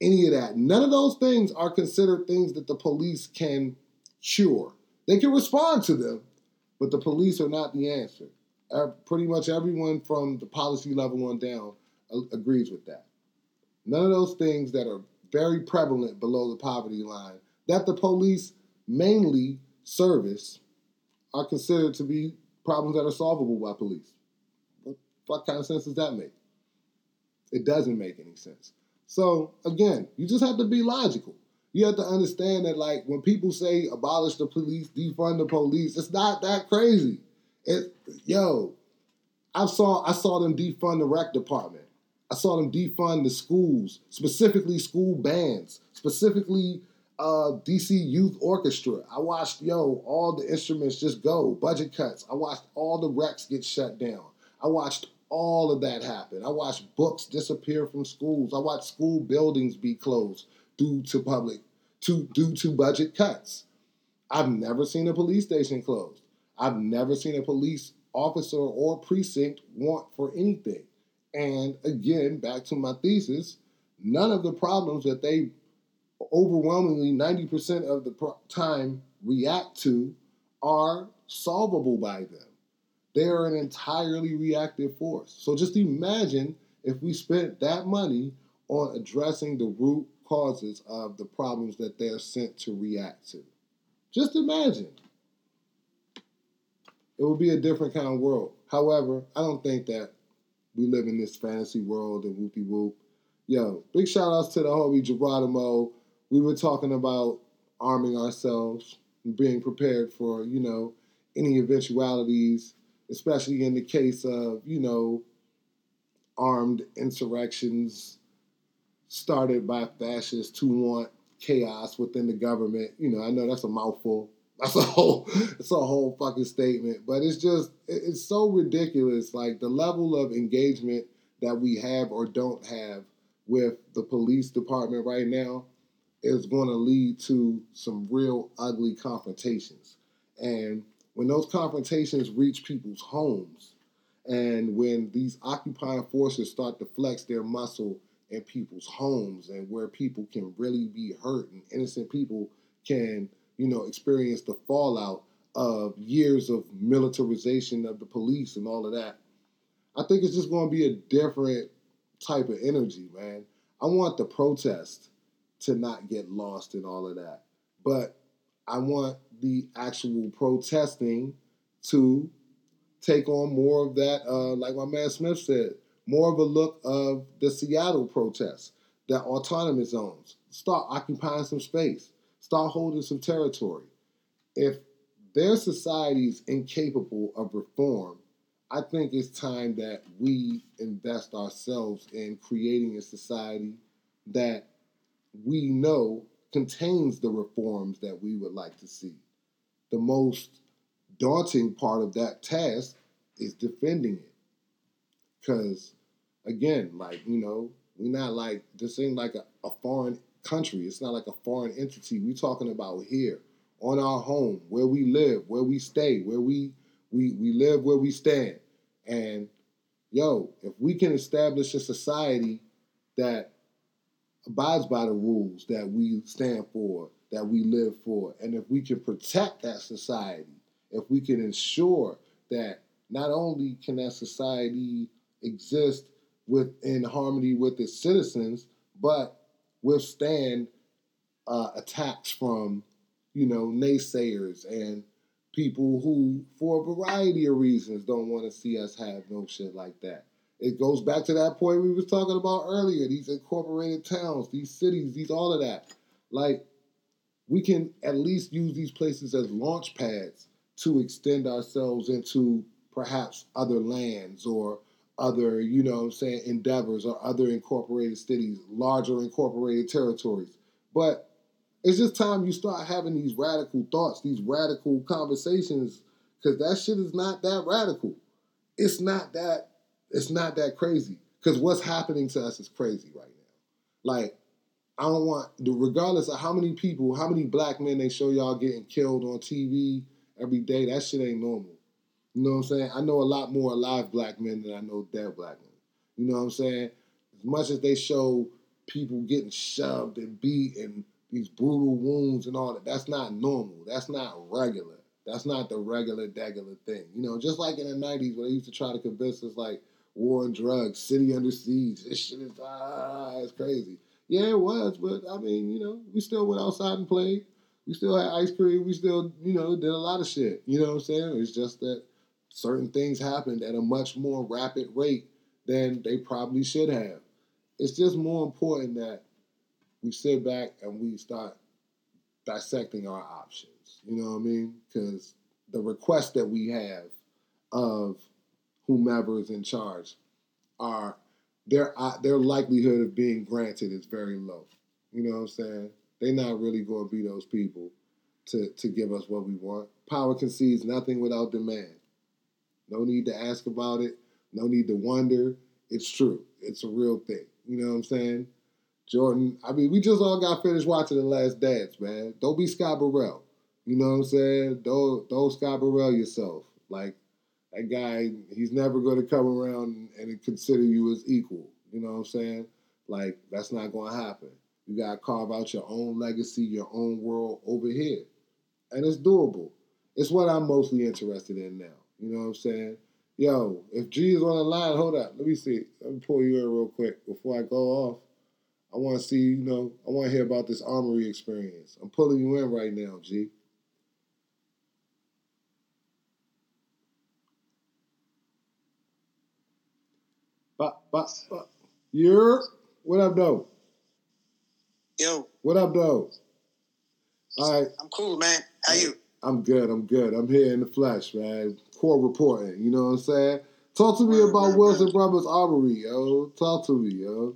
any of that. None of those things are considered things that the police can cure. They can respond to them, but the police are not the answer. Pretty much everyone from the policy level on down agrees with that. None of those things that are very prevalent below the poverty line that the police mainly service are considered to be problems that are solvable by police. What, what kind of sense does that make? It doesn't make any sense. So, again, you just have to be logical. You have to understand that, like, when people say abolish the police, defund the police, it's not that crazy. It, yo, I saw I saw them defund the rec department. I saw them defund the schools, specifically school bands, specifically uh, D C Youth Orchestra. I watched, yo, all the instruments just go, budget cuts. I watched all the recs get shut down. I watched all of that happen. I watched books disappear from schools. I watched school buildings be closed due to public, to, due to budget cuts. I've never seen a police station closed. I've never seen a police officer or precinct want for anything. And again, back to my thesis, none of the problems that they overwhelmingly ninety percent of the pro- time react to are solvable by them. They are an entirely reactive force. So just imagine if we spent that money on addressing the root causes of the problems that they're sent to react to. Just imagine. It would be a different kind of world. However, I don't think that we live in this fantasy world and whoopie whoop. Yo, big shout outs to the homie Geronimo. We were talking about arming ourselves and being prepared for, you know, any eventualities, especially in the case of, you know, armed insurrections started by fascists who want chaos within the government. You know, I know that's a mouthful. That's a whole, it's a whole fucking statement. But it's just, it's so ridiculous. Like, the level of engagement that we have or don't have with the police department right now is going to lead to some real ugly confrontations. And when those confrontations reach people's homes, and when these occupying forces start to flex their muscle in people's homes and where people can really be hurt and innocent people can, you know, experience the fallout of years of militarization of the police and all of that. I think it's just going to be a different type of energy, man. I want the protest to not get lost in all of that. But I want the actual protesting to take on more of that, uh, like my man Smith said, more of a look of the Seattle protests, the autonomous zones. Start occupying some space. Start holding some territory. If their society is incapable of reform, I think it's time that we invest ourselves in creating a society that we know contains the reforms that we would like to see. The most daunting part of that task is defending it. Because, again, like, you know, we're not like, this ain't like a, a foreign country. It's not like a foreign entity. We're talking about here, on our home, where we live, where we stay, where we we, we live, where we stand. And, yo, if we can establish a society that abides by the rules that we stand for, that we live for, and if we can protect that society, if we can ensure that not only can that society exist within harmony with its citizens, but withstand uh, attacks from, you know, naysayers and people who, for a variety of reasons, don't want to see us have no shit like that. It goes back to that point we was talking about earlier, these incorporated towns, these cities, these all of that. Like, we can at least use these places as launch pads to extend ourselves into perhaps other lands or other, you know what I'm saying, endeavors or other incorporated cities, larger incorporated territories. But it's just time you start having these radical thoughts, these radical conversations, because that shit is not that radical. It's not that, it's not that crazy, because what's happening to us is crazy right now. Like, I don't want, regardless of how many people, how many black men they show y'all getting killed on T V every day, that shit ain't normal. You know what I'm saying? I know a lot more alive black men than I know dead black men. You know what I'm saying? As much as they show people getting shoved and beat and these brutal wounds and all that, that's not normal. That's not regular. That's not the regular, degular thing. You know, just like in the nineties where they used to try to convince us, like, war and drugs, city under siege, this shit is, ah, it's crazy. Yeah, it was, but, I mean, you know, we still went outside and played. We still had ice cream. We still, you know, did a lot of shit. You know what I'm saying? It's just that certain things happened at a much more rapid rate than they probably should have. It's just more important that we sit back and we start dissecting our options. You know what I mean? Because the requests that we have of whomever is in charge are, their their likelihood of being granted is very low. You know what I'm saying? They're not really going to be those people to, to give us what we want. Power concedes nothing without demand. No need to ask about it. No need to wonder. It's true. It's a real thing. You know what I'm saying? Jordan, I mean, we just all got finished watching The Last Dance, man. Don't be Scott Burrell. You know what I'm saying? Don't, don't Scott Burrell yourself. Like, that guy, he's never going to come around and consider you as equal. You know what I'm saying? Like, that's not going to happen. You got to carve out your own legacy, your own world over here. And it's doable. It's what I'm mostly interested in now. You know what I'm saying? Yo, if G is on the line, hold up. Let me see. Let me pull you in real quick before I go off. I want to see, you know, I want to hear about this Armory experience. I'm pulling you in right now, G. Bop, bop, bop. You're? What up, though? Yo. What up, though? All right. I'm cool, man. How you? I'm good. I'm good. I'm here in the flesh, man. Core reporting. You know what I'm saying? Talk to me about Wilson Brothers Armory, yo. Talk to me, yo.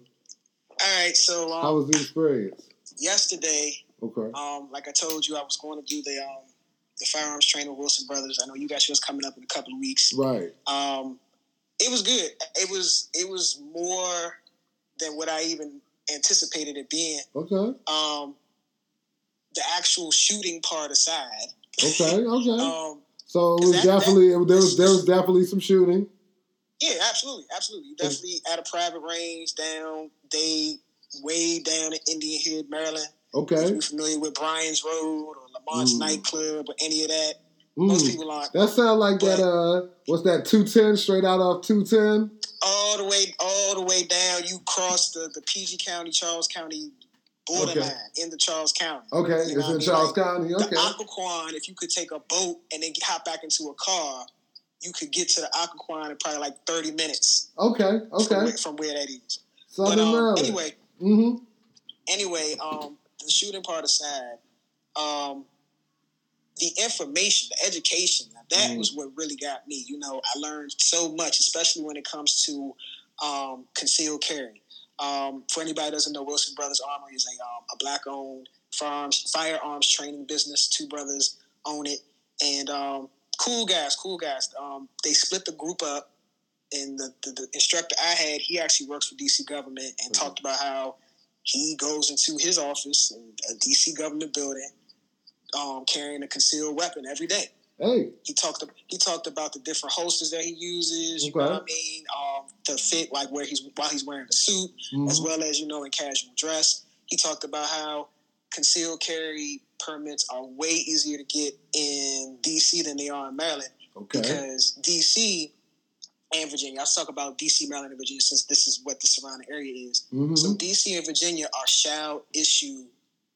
All right. So, um, how was the experience? Yesterday. Okay. Um, like I told you, I was going to do the um the firearms training with Wilson Brothers. I know you got yours coming up in a couple of weeks. Right. Um, it was good. It was it was more than what I even anticipated it being. Okay. Um, the actual shooting part aside. Okay, okay. Um, so it was that, definitely that, it, there was there was definitely some shooting. Yeah, absolutely, absolutely. Definitely at a private range down, they way down in Indian Head, Maryland. Okay, if you're familiar with Bryan's Road or Lamont's mm. nightclub or any of that? Mm. Most people aren't. That sounds like but, that. Uh, what's that? two ten straight out off two ten. All the way, all the way down. You cross the the P G County, Charles County. Borderline okay. in the Charles County. Okay, you know it's in I mean? Charles like, County. Okay. The Occoquan, if you could take a boat and then hop back into a car, you could get to the Occoquan in probably like thirty minutes. Okay, okay. From where, from where that is. Southern but, um, Maryland. Anyway, mm-hmm. anyway, um, the shooting part aside, um, the information, the education, that mm. was what really got me. You know, I learned so much, especially when it comes to um, concealed carry. Um, for anybody who doesn't know, Wilson Brothers Armory is a, um, a black-owned firearms, firearms training business. Two brothers own it. And um, cool guys, cool guys. Um, they split the group up, and the, the, the instructor I had, he actually works for D C government and mm-hmm. talked about how he goes into his office in a D C government building um, carrying a concealed weapon every day. Hey. He talked he talked about the different holsters that he uses, you okay. know what I mean? Um, the fit, like where he's while he's wearing a suit, mm-hmm. as well as, you know, in casual dress. He talked about how concealed carry permits are way easier to get in D C than they are in Maryland. Okay. Because D C and Virginia, I'll talk about D C, Maryland, and Virginia since this is what the surrounding area is. Mm-hmm. So D C and Virginia are shall issue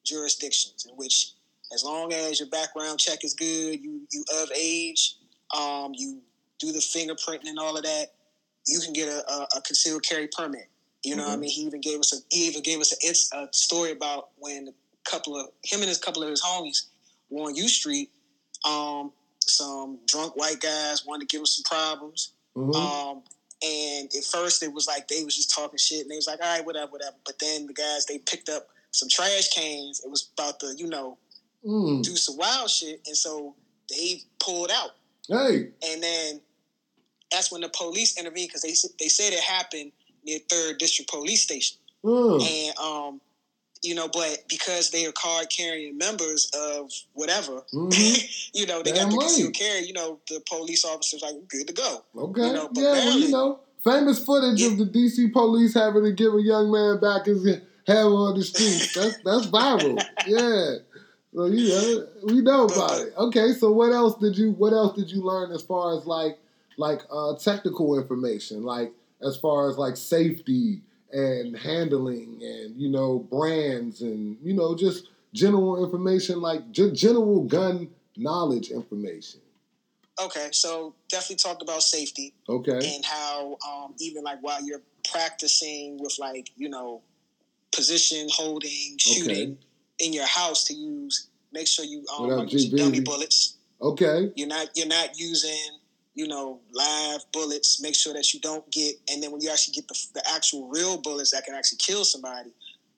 jurisdictions in which, as long as your background check is good, you you of age, um, you do the fingerprinting and all of that, you can get a, a, a concealed carry permit. You know mm-hmm. what I mean? He even gave us a he even gave us a, a story about when a couple of him and his couple of his homies were on U Street. Um, some drunk white guys wanted to give him some problems. Mm-hmm. Um, and at first it was like they was just talking shit, and they was like, all right, whatever, whatever. But then the guys, they picked up some trash cans. It was about the, you know, Mm. do some wild shit, and so they pulled out. Hey. And then that's when the police intervened, because they they said it happened near Third District Police Station. Mm. And um, you know, but because they are card carrying members of whatever, mm-hmm. you know, they Damn got the right. concealed carry. You know, the police officers like good to go. Okay, you know, but yeah, Maryland, well, you know, famous footage yeah. of the D C police having to give a young man back his hair on the street. That's that's viral. Yeah. So you know, we know about it. Okay, so what else did you what else did you learn as far as like like uh, technical information, like as far as like safety and handling and you know brands and you know just general information, like g- general gun knowledge information? Okay, so definitely talked about safety. Okay, and how um, even like while you're practicing with like you know position, holding, shooting. Okay. In your house to use, make sure you um Without use G B B. Dummy bullets. Okay. You're not you're not using, you know, live bullets. Make sure that you don't get, and then when you actually get the, the actual real bullets that can actually kill somebody,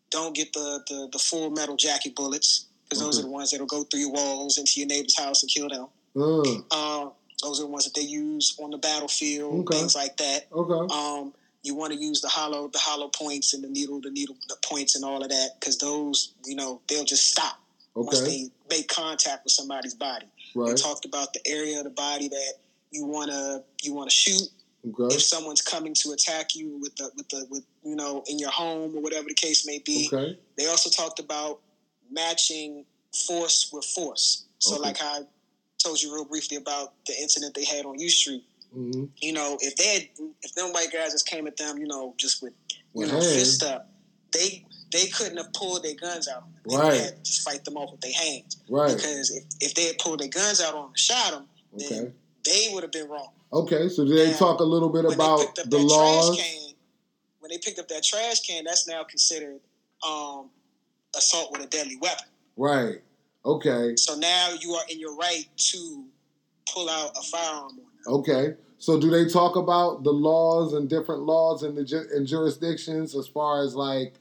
don't get the the, the full metal jacket bullets, because mm-hmm. those are the ones that'll go through your walls into your neighbor's house and kill them. Mm. Um, those are the ones that they use on the battlefield, okay. things like that. Okay. Um, you want to use the hollow, the hollow points and the needle, the needle the points and all of that, because those, you know, they'll just stop okay. once they make contact with somebody's body. Right. We talked about the area of the body that you wanna you wanna shoot. Okay. If someone's coming to attack you with the with the with you know in your home or whatever the case may be. Okay. They also talked about matching force with force. So okay. like how I told you real briefly about the incident they had on U Street. Mm-hmm. You know, if they had, if them white guys just came at them, you know, just with you well, know hey. fist up, they they couldn't have pulled their guns out. They right. had to just fight them off with their hands. Right. Because if, if they had pulled their guns out on and shot them, then okay. they would have been wrong. Okay, so did now, they talk a little bit about the laws? Trash can, when they picked up that trash can, that's now considered um, assault with a deadly weapon. Right. Okay. So now you are in your right to pull out a firearm. Okay. So do they talk about the laws and different laws in the ju- in jurisdictions as far as like,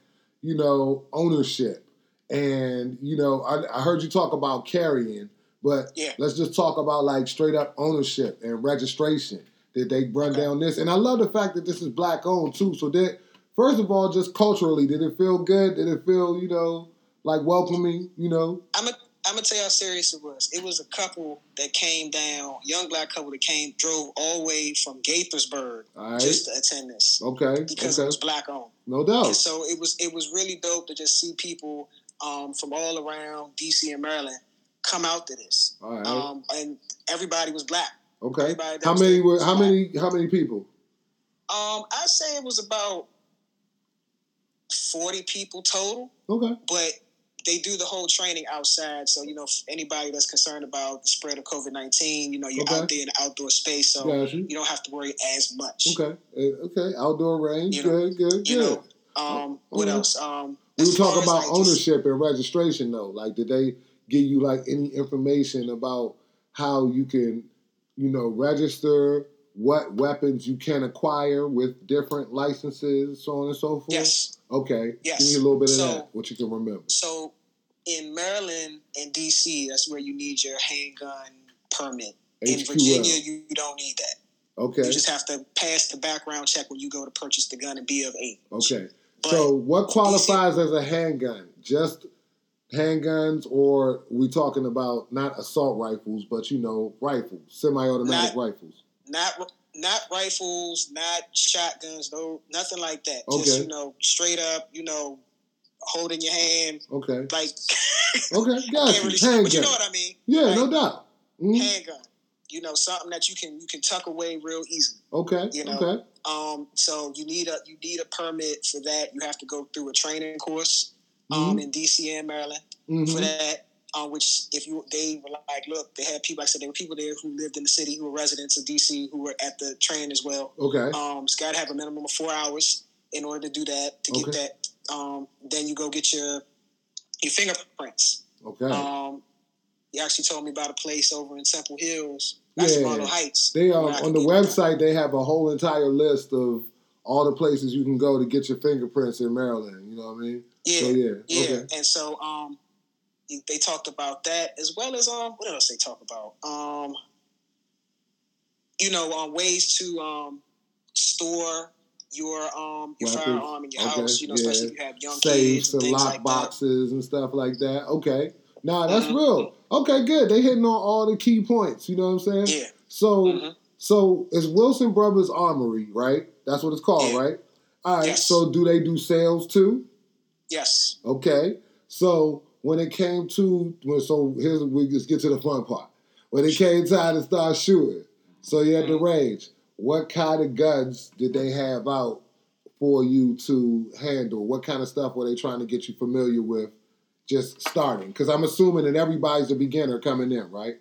you know, ownership? And, you know, I, I heard you talk about carrying, but yeah. let's just talk about like straight up ownership and registration. Did they run okay. down this? And I love the fact that this is black owned too. So did, first of all, just culturally, did it feel good? Did it feel, you know, like welcoming, you know? I'm a- I'm going to tell you how serious it was. It was a couple that came down, young black couple that came, drove all the way from Gaithersburg right. just to attend this. Okay. Because okay. it was black owned. No doubt. And so it was it was really dope to just see people um, from all around D C and Maryland come out to this. All right. Um, and everybody was black. Okay. How many were, how many how many people? Um, I'd say it was about forty people total. Okay. But they do the whole training outside, so, you know, anybody that's concerned about the spread of COVID nineteen, you know, you're okay. out there in the outdoor space, so gotcha. You don't have to worry as much. Okay, okay, outdoor range, you know, good, good, you good. Know, um, oh, what okay. else? Um, we were talking about like ownership just, and registration, though. Like, did they give you, like, any information about how you can, you know, register, what weapons you can acquire with different licenses, so on and so forth? Yes. Okay. Yes. Give me a little bit of so, that, what you can remember. So in Maryland and D C, that's where you need your handgun permit. H Q L. In Virginia, you, you don't need that. Okay. You just have to pass the background check when you go to purchase the gun and be of age. Okay. But so what qualifies D C as a handgun? Just handguns, or we talking about not assault rifles, but, you know, rifles, semi-automatic not, rifles? Not not rifles, not shotguns, no, nothing like that. Okay. Just, you know, straight up, you know, holding your hand. Okay. Like, okay, gotcha. Really, handgun. But you know what I mean? Yeah, like, no doubt. Mm-hmm. Handgun. You know, something that you can you can tuck away real easy. Okay. You know? Okay. Um, so you need a you need a permit for that. You have to go through a training course um, mm-hmm. in D C and Maryland mm-hmm. for that. Um, which if you they were like, look, they had people. Like I said, there were people there who lived in the city who were residents of D C who were at the train as well. Okay. Um, it's got to have a minimum of four hours in order to do that to okay. get that. Um, then you go get your your fingerprints. Okay. Um, you actually told me about a place over in Temple Hills, Sacramento yeah. Heights. They are, on the website, there. They have a whole entire list of all the places you can go to get your fingerprints in Maryland. You know what I mean? Yeah, so, yeah, yeah. Okay. And so um, they talked about that as well as um, what else they talk about? Um, you know, on um, ways to um, store your um your Weapons. firearm in your okay. house. You know, yeah. especially if you have young Safes kids and, and things like that. Safes and lock boxes and stuff like that. Okay. Nah, that's mm-hmm. real. Okay, good. They hitting on all the key points. You know what I'm saying? Yeah. So, mm-hmm. so it's Wilson Brothers Armory, right? That's what it's called, yeah. right? All right. Yes. So, do they do sales too? Yes. Okay. So when it came to when, so here's we just get to the fun part. When it came time to start shooting, so you had mm-hmm. the range. What kind of guns did they have out for you to handle? What kind of stuff were they trying to get you familiar with? Just starting, because I'm assuming that everybody's a beginner coming in, right?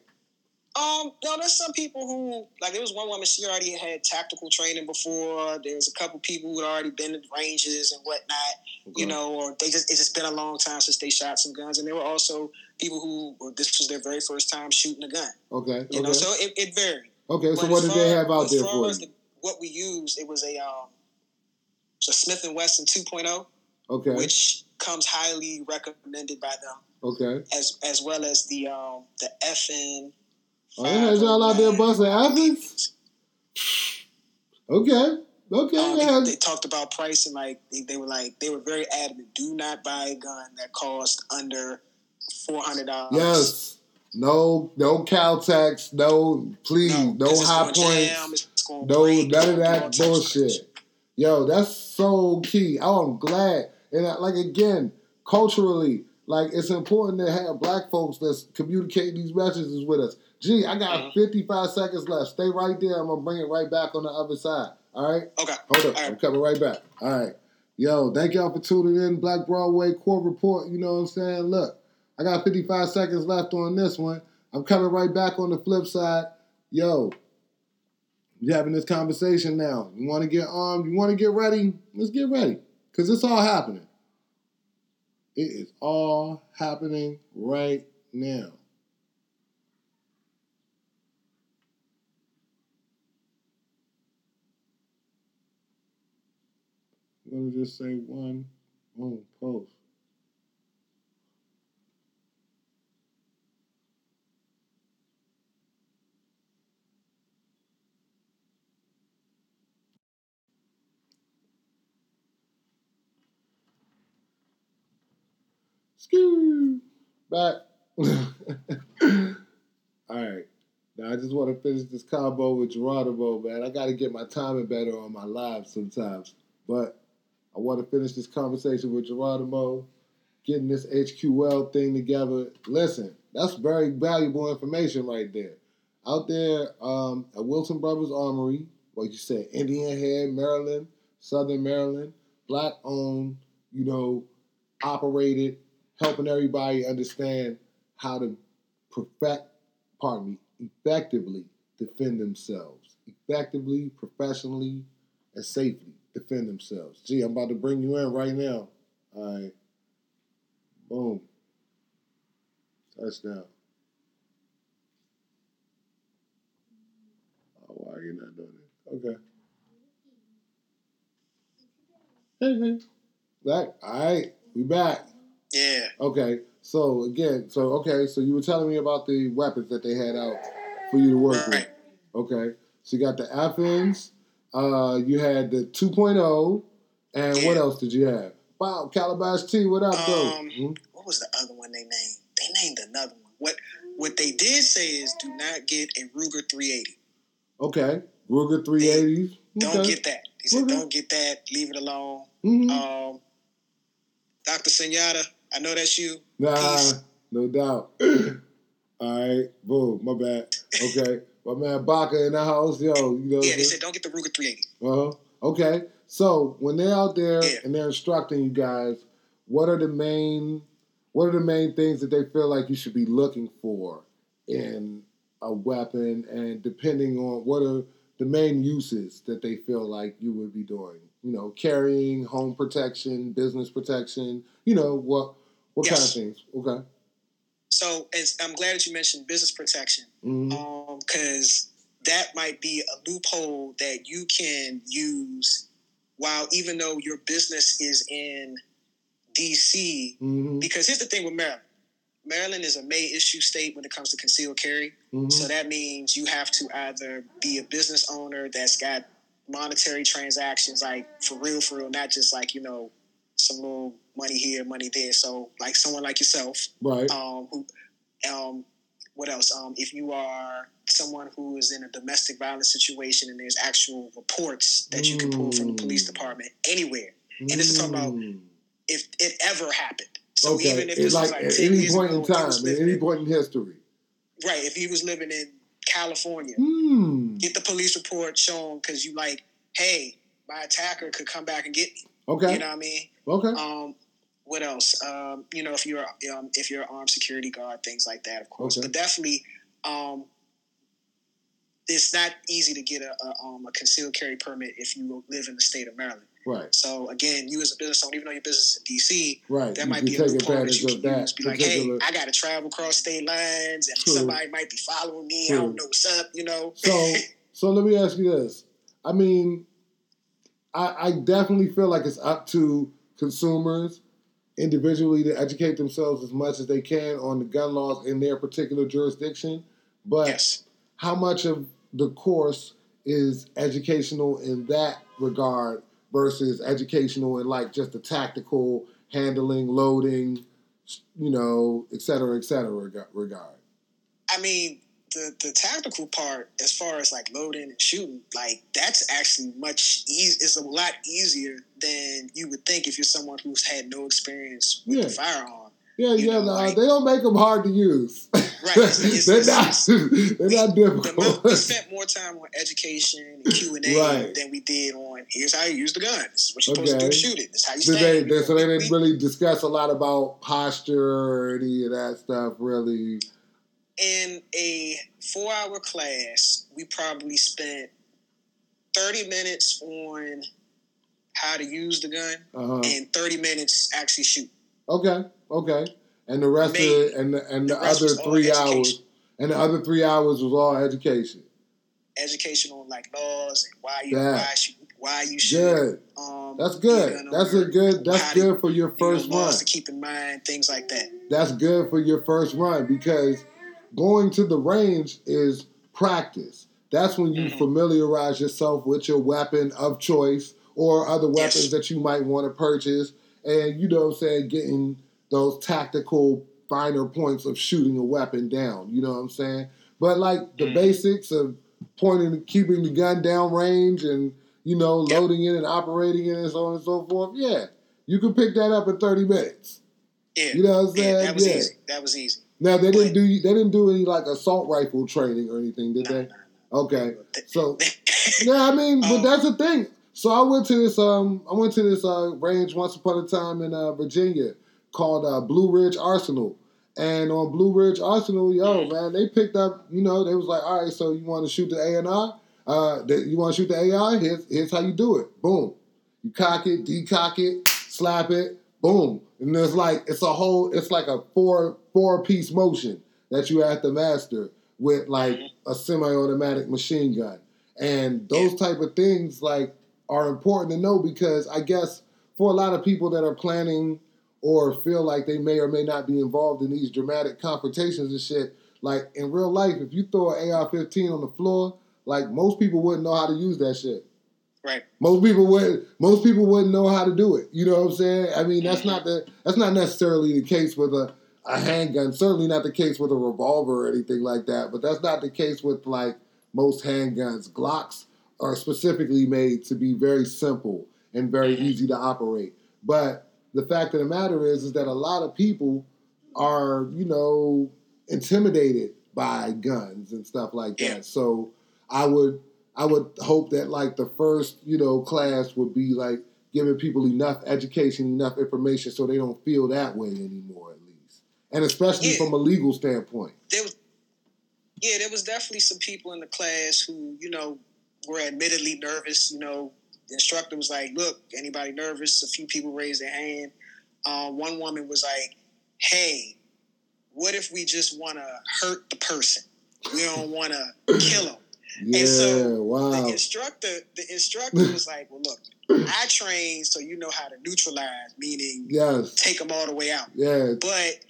Um, no, there's some people who, like, there was one woman, she already had tactical training before. There's a couple people who had already been in ranges and whatnot, okay. you know, or they just, it's just been a long time since they shot some guns. And there were also people who, well, this was their very first time shooting a gun. Okay. You okay. know, so it, it varied. Okay, but so what did they have out there for you? As far as the, what we used, it was a, um, it was a Smith and Wesson two point oh. Okay. Which comes highly recommended by them. Okay. As as well as the um the F N. Oh, yeah, is y'all out there busting F Ns? Okay. Okay. Um, they, has... they talked about price and like they, they were like they were very adamant. Do not buy a gun that costs under four hundred dollars. Yes. No. No Caltex. No. Please. No, no high points. Jam, no. Break, none of that bullshit. Yo, that's so key. Oh, I'm glad. And, I, like, again, culturally, like, it's important to have black folks that's communicating these messages with us. Gee, I got fifty-five seconds left. Stay right there. I'm going to bring it right back on the other side. All right? Okay. Hold up. Right. I'm coming right back. All right. Yo, thank y'all for tuning in. Black Broadway Core Report. You know what I'm saying? Look, I got fifty-five seconds left on this one. I'm coming right back on the flip side. Yo. You're having this conversation now. You want to get armed? You want to get ready? Let's get ready. Because it's all happening. It is all happening right now. I'm going to just say one on post. Back. Alright. Now I just want to finish this combo with Geronimo, man. I gotta get my timing better on my live sometimes. But I want to finish this conversation with Geronimo, getting this H Q L thing together. Listen, that's very valuable information right there. Out there, um, at Wilson Brothers Armory, like you said, Indian Head, Maryland, Southern Maryland, black owned, you know, operated. Helping everybody understand how to perfect, pardon me, effectively defend themselves. Effectively, professionally, and safely defend themselves. Gee, I'm about to bring you in right now. All right. Boom. Touchdown. Oh, why are you not doing it? Okay. Hey, hey. Back. All right. We back. Yeah. Okay. So again, so okay, so you were telling me about the weapons that they had out for you to work with. Okay. So you got the F Ns, uh, you had the two point oh, and yeah. what else did you have? Wow, Calabash T, what up, um, though? Hmm? what was the other one they named? They named another one. What what they did say is do not get a Ruger three eighty. Okay, Ruger three eighty. Don't okay. get that. He said, okay. don't get that. Leave it alone. Mm-hmm. Um, Doctor Senyata, I know that's you. Nah, Peace. No doubt. All right, boom, my bad. Okay, my man Baca in the house, yo. You know yeah, they said don't get the Ruger three eighty. Uh-huh. Okay, so when they're out there yeah. and they're instructing you guys, what are the main what are the main things that they feel like you should be looking for in a weapon, and depending on what are the main uses that they feel like you would be doing? You know, carrying, home protection, business protection, you know, what what yes. kind of things? Okay. So it's, I'm glad that you mentioned business protection, mm-hmm. um, 'cause that might be a loophole that you can use while even though your business is in D C, mm-hmm. because here's the thing with Maryland. Maryland is a may issue state when it comes to concealed carry. Mm-hmm. So that means you have to either be a business owner that's got monetary transactions, like for real, for real, not just like, you know, some little money here, money there. So like someone like yourself, right? Um, who, um, what else? Um, if you are someone who is in a domestic violence situation and there's actual reports that you can pull from the police department anywhere, and this is talking about if it ever happened. So okay. even if it's like, like at any point in time, at any point in history, right? If he was living in California, mm. get the police report shown because you like, hey, my attacker could come back and get me. Okay, you know what I mean? Okay. Um, what else? Um, you know, if you're um, if you're an armed security guard, things like that, of course. Okay. But definitely, um, it's not easy to get a, a, um, a concealed carry permit if you live in the state of Maryland. Right. So again, you as a business owner, even though your business is in D C, right. that you might be a loophole that you can that use. Be like, hey, I got to travel across state lines, and True. somebody might be following me. True. I don't know what's up. You know. So, so let me ask you this. I mean, I, I definitely feel like it's up to consumers individually to educate themselves as much as they can on the gun laws in their particular jurisdiction. But yes. how much of the course is educational in that regard versus educational in like just the tactical handling, loading, you know, et cetera, et cetera regard? I mean, The, the tactical part, as far as like loading and shooting, like that's actually much easy. It's a lot easier than you would think if you're someone who's had no experience with yeah. a firearm. Yeah, you yeah, know, no, like, they don't make them hard to use. Right, it's, it's, they're, it's, not, it's, they're we, not difficult. The, we spent more time on education and Q and A right. than we did on here's how you use the gun. This is what you're okay. supposed to do. Shoot it. This is how you so stand. They, they, so they didn't really discuss a lot about posture or any of that stuff, really. In a four-hour class, we probably spent thirty minutes on how to use the gun uh-huh. and thirty minutes actually shoot. Okay, okay. And the rest Maybe. of it, and the, and the, the other three hours, and the other three hours was all education. Education on like laws and why you that. why shoot, why you shoot. Good. Um, that's good. That's a good. That's good for your first run. Laws to keep in mind, things like that. That's good for your first run because going to the range is practice. That's when you mm-hmm. familiarize yourself with your weapon of choice or other weapons yes. that you might want to purchase. And, you know what I'm saying, getting those tactical finer points of shooting a weapon down. You know what I'm saying? But, like, the mm-hmm. basics of pointing, keeping the gun down range and, you know, loading yep. it and operating it and so on and so forth, yeah, you can pick that up in thirty minutes. Yeah. You know what I'm saying? Yeah, that was yeah. easy. That was easy. Now they didn't do they didn't do any like assault rifle training or anything, did they? Okay, so yeah, I mean, but that's the thing. So I went to this um I went to this uh, range once upon a time in uh, Virginia called uh, Blue Ridge Arsenal, and on Blue Ridge Arsenal, yo man, they picked up you know they was like, all right, so you want to shoot the A and R, uh, you want to shoot the A R? Here's here's how you do it. Boom, you cock it, decock it, slap it, boom, and there's like it's a whole it's like a four. four-piece motion that you have to master with, like, a semi-automatic machine gun. And those type of things, like, are important to know because I guess for a lot of people that are planning or feel like they may or may not be involved in these dramatic confrontations and shit, like, in real life, if you throw an A R fifteen on the floor, like, most people wouldn't know how to use that shit. Right. Most people wouldn't. Most people wouldn't know how to do it. You know what I'm saying? I mean, that's not the. That's not necessarily the case with a, a handgun. Certainly not the case with a revolver or anything like that. But that's not the case with like most handguns. Glocks are specifically made to be very simple and very easy to operate. But the fact of the matter is, is that a lot of people are, you know, intimidated by guns and stuff like that. Yeah. So I would, I would hope that like the first, you know, class would be like giving people enough education, enough information, so they don't feel that way anymore, at least. And especially yeah. from a legal standpoint. There was, yeah, there was definitely some people in the class who, you know, were admittedly nervous. You know, the instructor was like, look, anybody nervous? A few people raised their hand. Uh, one woman was like, hey, what if we just want to hurt the person? We don't want to kill them. Yeah, and so wow. the instructor, the instructor was like, well, look, I train so you know how to neutralize, meaning yes. take them all the way out. Yeah. But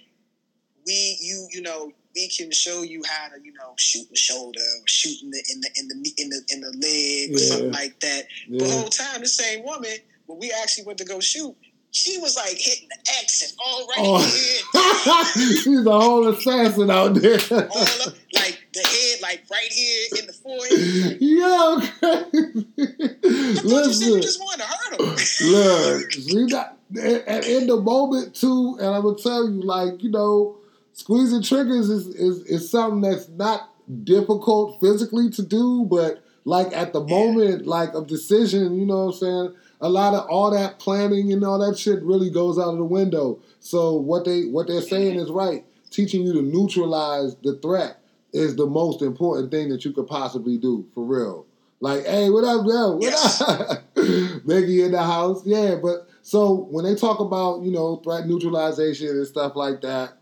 we, you, you know, we can show you how to, you know, shoot the shoulder, or shoot in the in the in the in the, in the leg or yeah. something like that. Yeah. But the whole time, the same woman, when we actually went to go shoot, she was like hitting the X and all right oh. here. She's a whole assassin out there. All up, like the head, like right here in the forehead. Like, yo, crazy. I thought Listen. you said you just wanted to hurt him. Look, she not, and in the moment too, and I will tell you, like, you know, squeezing triggers is, is, is something that's not difficult physically to do, but like at the yeah. moment, like of decision, you know what I'm saying? A lot of all that planning and all that shit really goes out of the window. So what they what they're saying is right. Teaching you to neutralize the threat is the most important thing that you could possibly do, for real. Like, hey, what up, yo? What yes. up? Biggie in the house. Yeah, but so when they talk about, you know, threat neutralization and stuff like that,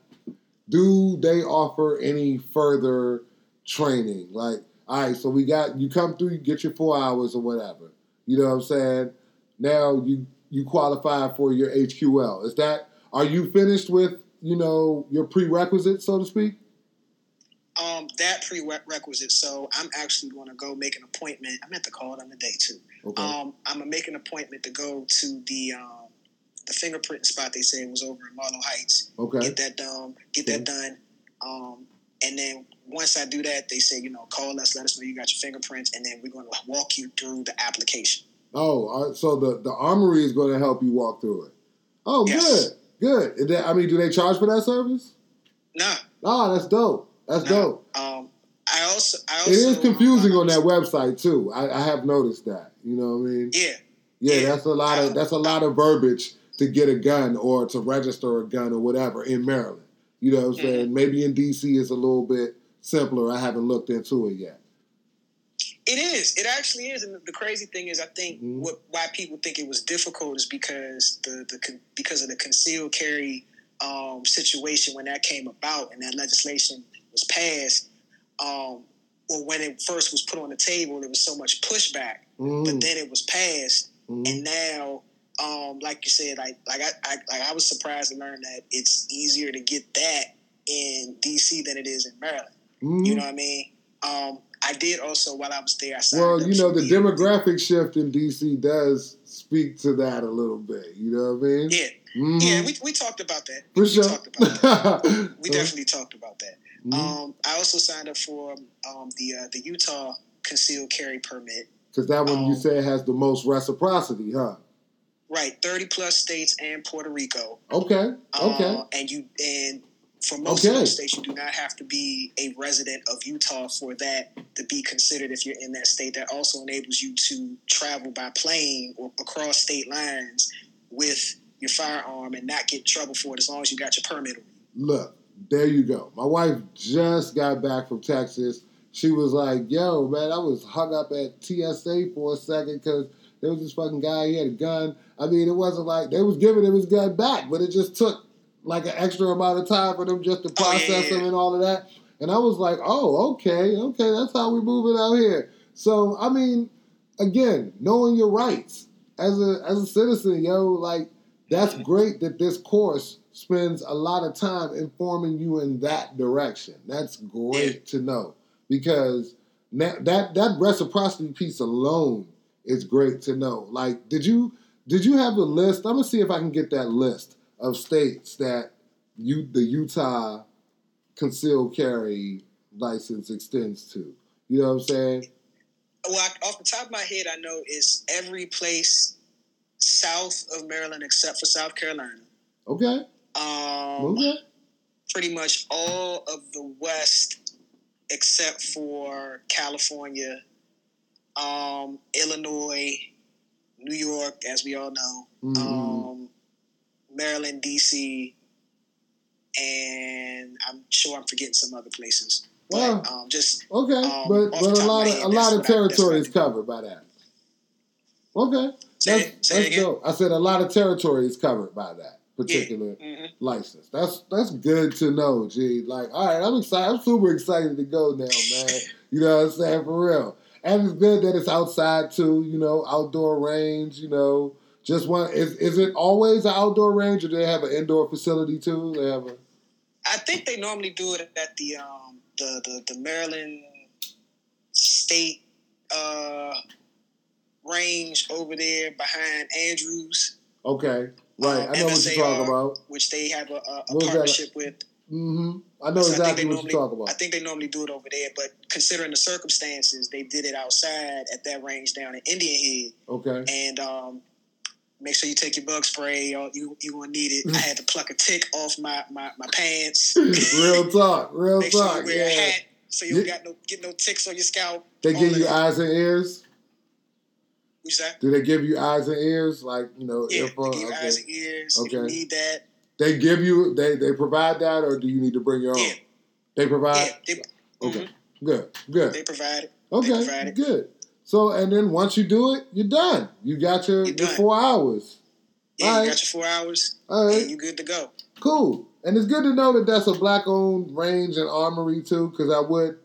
do they offer any further training? Like, all right, so we got, you come through, you get your four hours or whatever. You know what I'm saying? Now you, you qualify for your H Q L. Is that, are you finished with, you know, your prerequisite, so to speak? Um, that prerequisite. So I'm actually going to go make an appointment. I meant to call it on the day too. Okay. Um, I'm going to make an appointment to go to the, um, the fingerprinting spot they said was over in Marlow Heights. Okay. Get that done, get okay. that done. Um, and then once I do that, they say, you know, call us, let us know you got your fingerprints. And then we're going to walk you through the application. Oh, so the, the armory is going to help you walk through it. Oh, yes. good, good. They, I mean, do they charge for that service? No. Nah, that's dope. That's nah. dope. Um, I also, I also. It is confusing um, on that website too. I, I have noticed that. You know what I mean? Yeah. Yeah, yeah. that's a lot of that's a lot of verbiage to get a gun or to register a gun or whatever in Maryland. You know what I'm mm-hmm. saying? Maybe in D C it's a little bit simpler. I haven't looked into it yet. It is. It actually is. And the crazy thing is, I think mm-hmm. what, why people think it was difficult is because the, the because of the concealed carry um, situation when that came about and that legislation was passed, um, or when it first was put on the table, there was so much pushback. Mm-hmm. But then it was passed, mm-hmm. and now, um, like you said, like like I, I like I was surprised to learn that it's easier to get that in D C than it is in Maryland. Mm-hmm. You know what I mean? Um, I did also while I was there. I well, you know, the demographic shift in D C does speak to that a little bit. You know what I mean? Yeah, mm-hmm. yeah. We we talked about that. For we sure. talked about that. We definitely talked about that. Mm-hmm. Um, I also signed up for um, the uh, the Utah concealed carry permit because that one um, you said has the most reciprocity, huh? Right, thirty plus states and Puerto Rico. Okay. Okay. Uh, and you and. For most okay. of those states, you do not have to be a resident of Utah for that to be considered if you're in that state. That also enables you to travel by plane or across state lines with your firearm and not get in trouble for it as long as you got your permit. Look, there you go. My wife just got back from Texas. She was like, yo, man, I was hung up at T S A for a second because there was this fucking guy, he had a gun. I mean, it wasn't like they was giving him his gun back, but it just took like an extra amount of time for them just to process oh, yeah, yeah. them and all of that. And I was like, oh, okay, okay, that's how we're moving out here. So, I mean, again, knowing your rights as a as a citizen, yo, like, that's great that this course spends a lot of time informing you in that direction. That's great yeah. to know because that, that that reciprocity piece alone it's great to know. Like, did you did you have a list? I'm gonna see if I can get that list of states that you the Utah concealed carry license extends to. You know what I'm saying? Well, I, off the top of my head, I know it's every place south of Maryland except for South Carolina. Okay. Um, okay. Pretty much all of the West except for California, um, Illinois, New York, as we all know, mm-hmm. um, Maryland, D C, and I'm sure I'm forgetting some other places. Wow. But, um, just okay, um, but, but a lot of, of a lot of territory I, is covered by that. Okay, say that's, it, say that's dope. I said a lot of territory is covered by that particular yeah. mm-hmm. license. That's that's good to know. G, like, all right, I'm excited. I'm super excited to go now, man. You know what I'm saying? For real. And it's good that it's outside too. You know, outdoor range. You know, just one. Is is it always an outdoor range, or do they have an indoor facility too? They have a. I think they normally do it at the. Um, The, the, the Maryland State uh, range over there behind Andrews. Okay, right. Um, I know M S A R, what you're talking about. Which they have a, a, a partnership with. Mm-hmm. I know so exactly I what normally, you're talking about. I think they normally do it over there, but considering the circumstances, they did it outside at that range down in Indian Head. Okay. And um, make sure you take your bug spray. Or you you gonna need it. I had to pluck a tick off my, my, my pants. Real talk, real make talk. Make sure you wear yeah. a hat so you don't yeah. got no get no ticks on your scalp. They give you eyes and ears. What's that? Do they give you eyes and ears? Like you know, yeah, if, uh, they give you okay. eyes and ears. Okay, if you need that. They give you they they provide that, or do you need to bring your own? Yeah. They provide. Yeah, they, okay, mm-hmm. good, good. They provide it. Okay, they provide it. Good. So, and then once you do it, you're done. You got your, your four hours. Yeah, right. You got your four hours. All right. And you're good to go. Cool. And it's good to know that that's a black-owned range and armory, too, because I would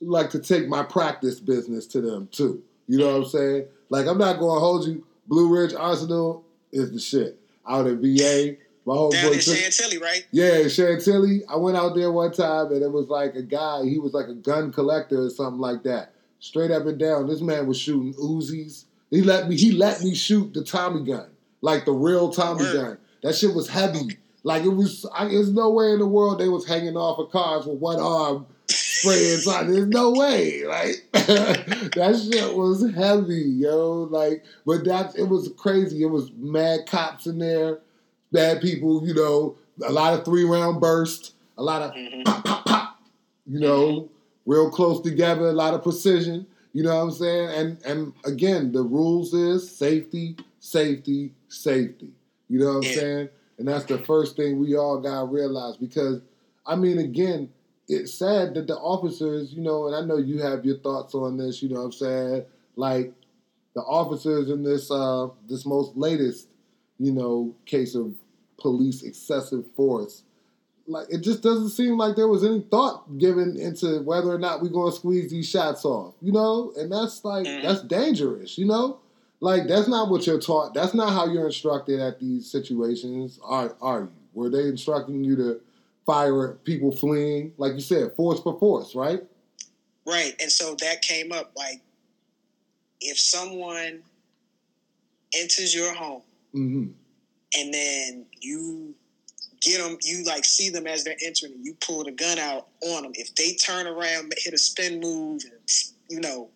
like to take my practice business to them, too. You know what I'm saying? Like, I'm not going to hold you. Blue Ridge Arsenal is the shit. Out in V A. My whole Down boy in Chantilly, right? Yeah, Chantilly. I went out there one time, and it was like a guy. He was like a gun collector or something like that. Straight up and down, this man was shooting Uzis. He let me, he let me shoot the Tommy gun, like the real Tommy Word. gun. That shit was heavy. Like it was. I, there's no way in the world they was hanging off of cars with one arm spraying inside. There's no way. Like that shit was heavy, yo. Like, but that it was crazy. It was mad cops in there, bad people. You know, a lot of three round bursts, a lot of mm-hmm. pop, pop, pop. You know. Mm-hmm. Real close together, a lot of precision, you know what I'm saying? And and again, the rules is safety, safety, safety. You know what I'm saying? And that's the first thing we all gotta realize because, I mean, again, it's sad that the officers, you know, and I know you have your thoughts on this, you know what I'm saying? Like, the officers in this uh, this most latest, you know, case of police excessive force, like it just doesn't seem like there was any thought given into whether or not we're going to squeeze these shots off, you know? And that's like, mm. that's dangerous, you know? Like, that's not what you're taught. That's not how you're instructed at these situations, are are you? Were they instructing you to fire at people fleeing? Like you said, force for force, right? Right. And so that came up, like, if someone enters your home mm-hmm. and then you... get them, you like see them as they're entering and you pull the gun out on them. If they turn around, hit a spin move, and, you know,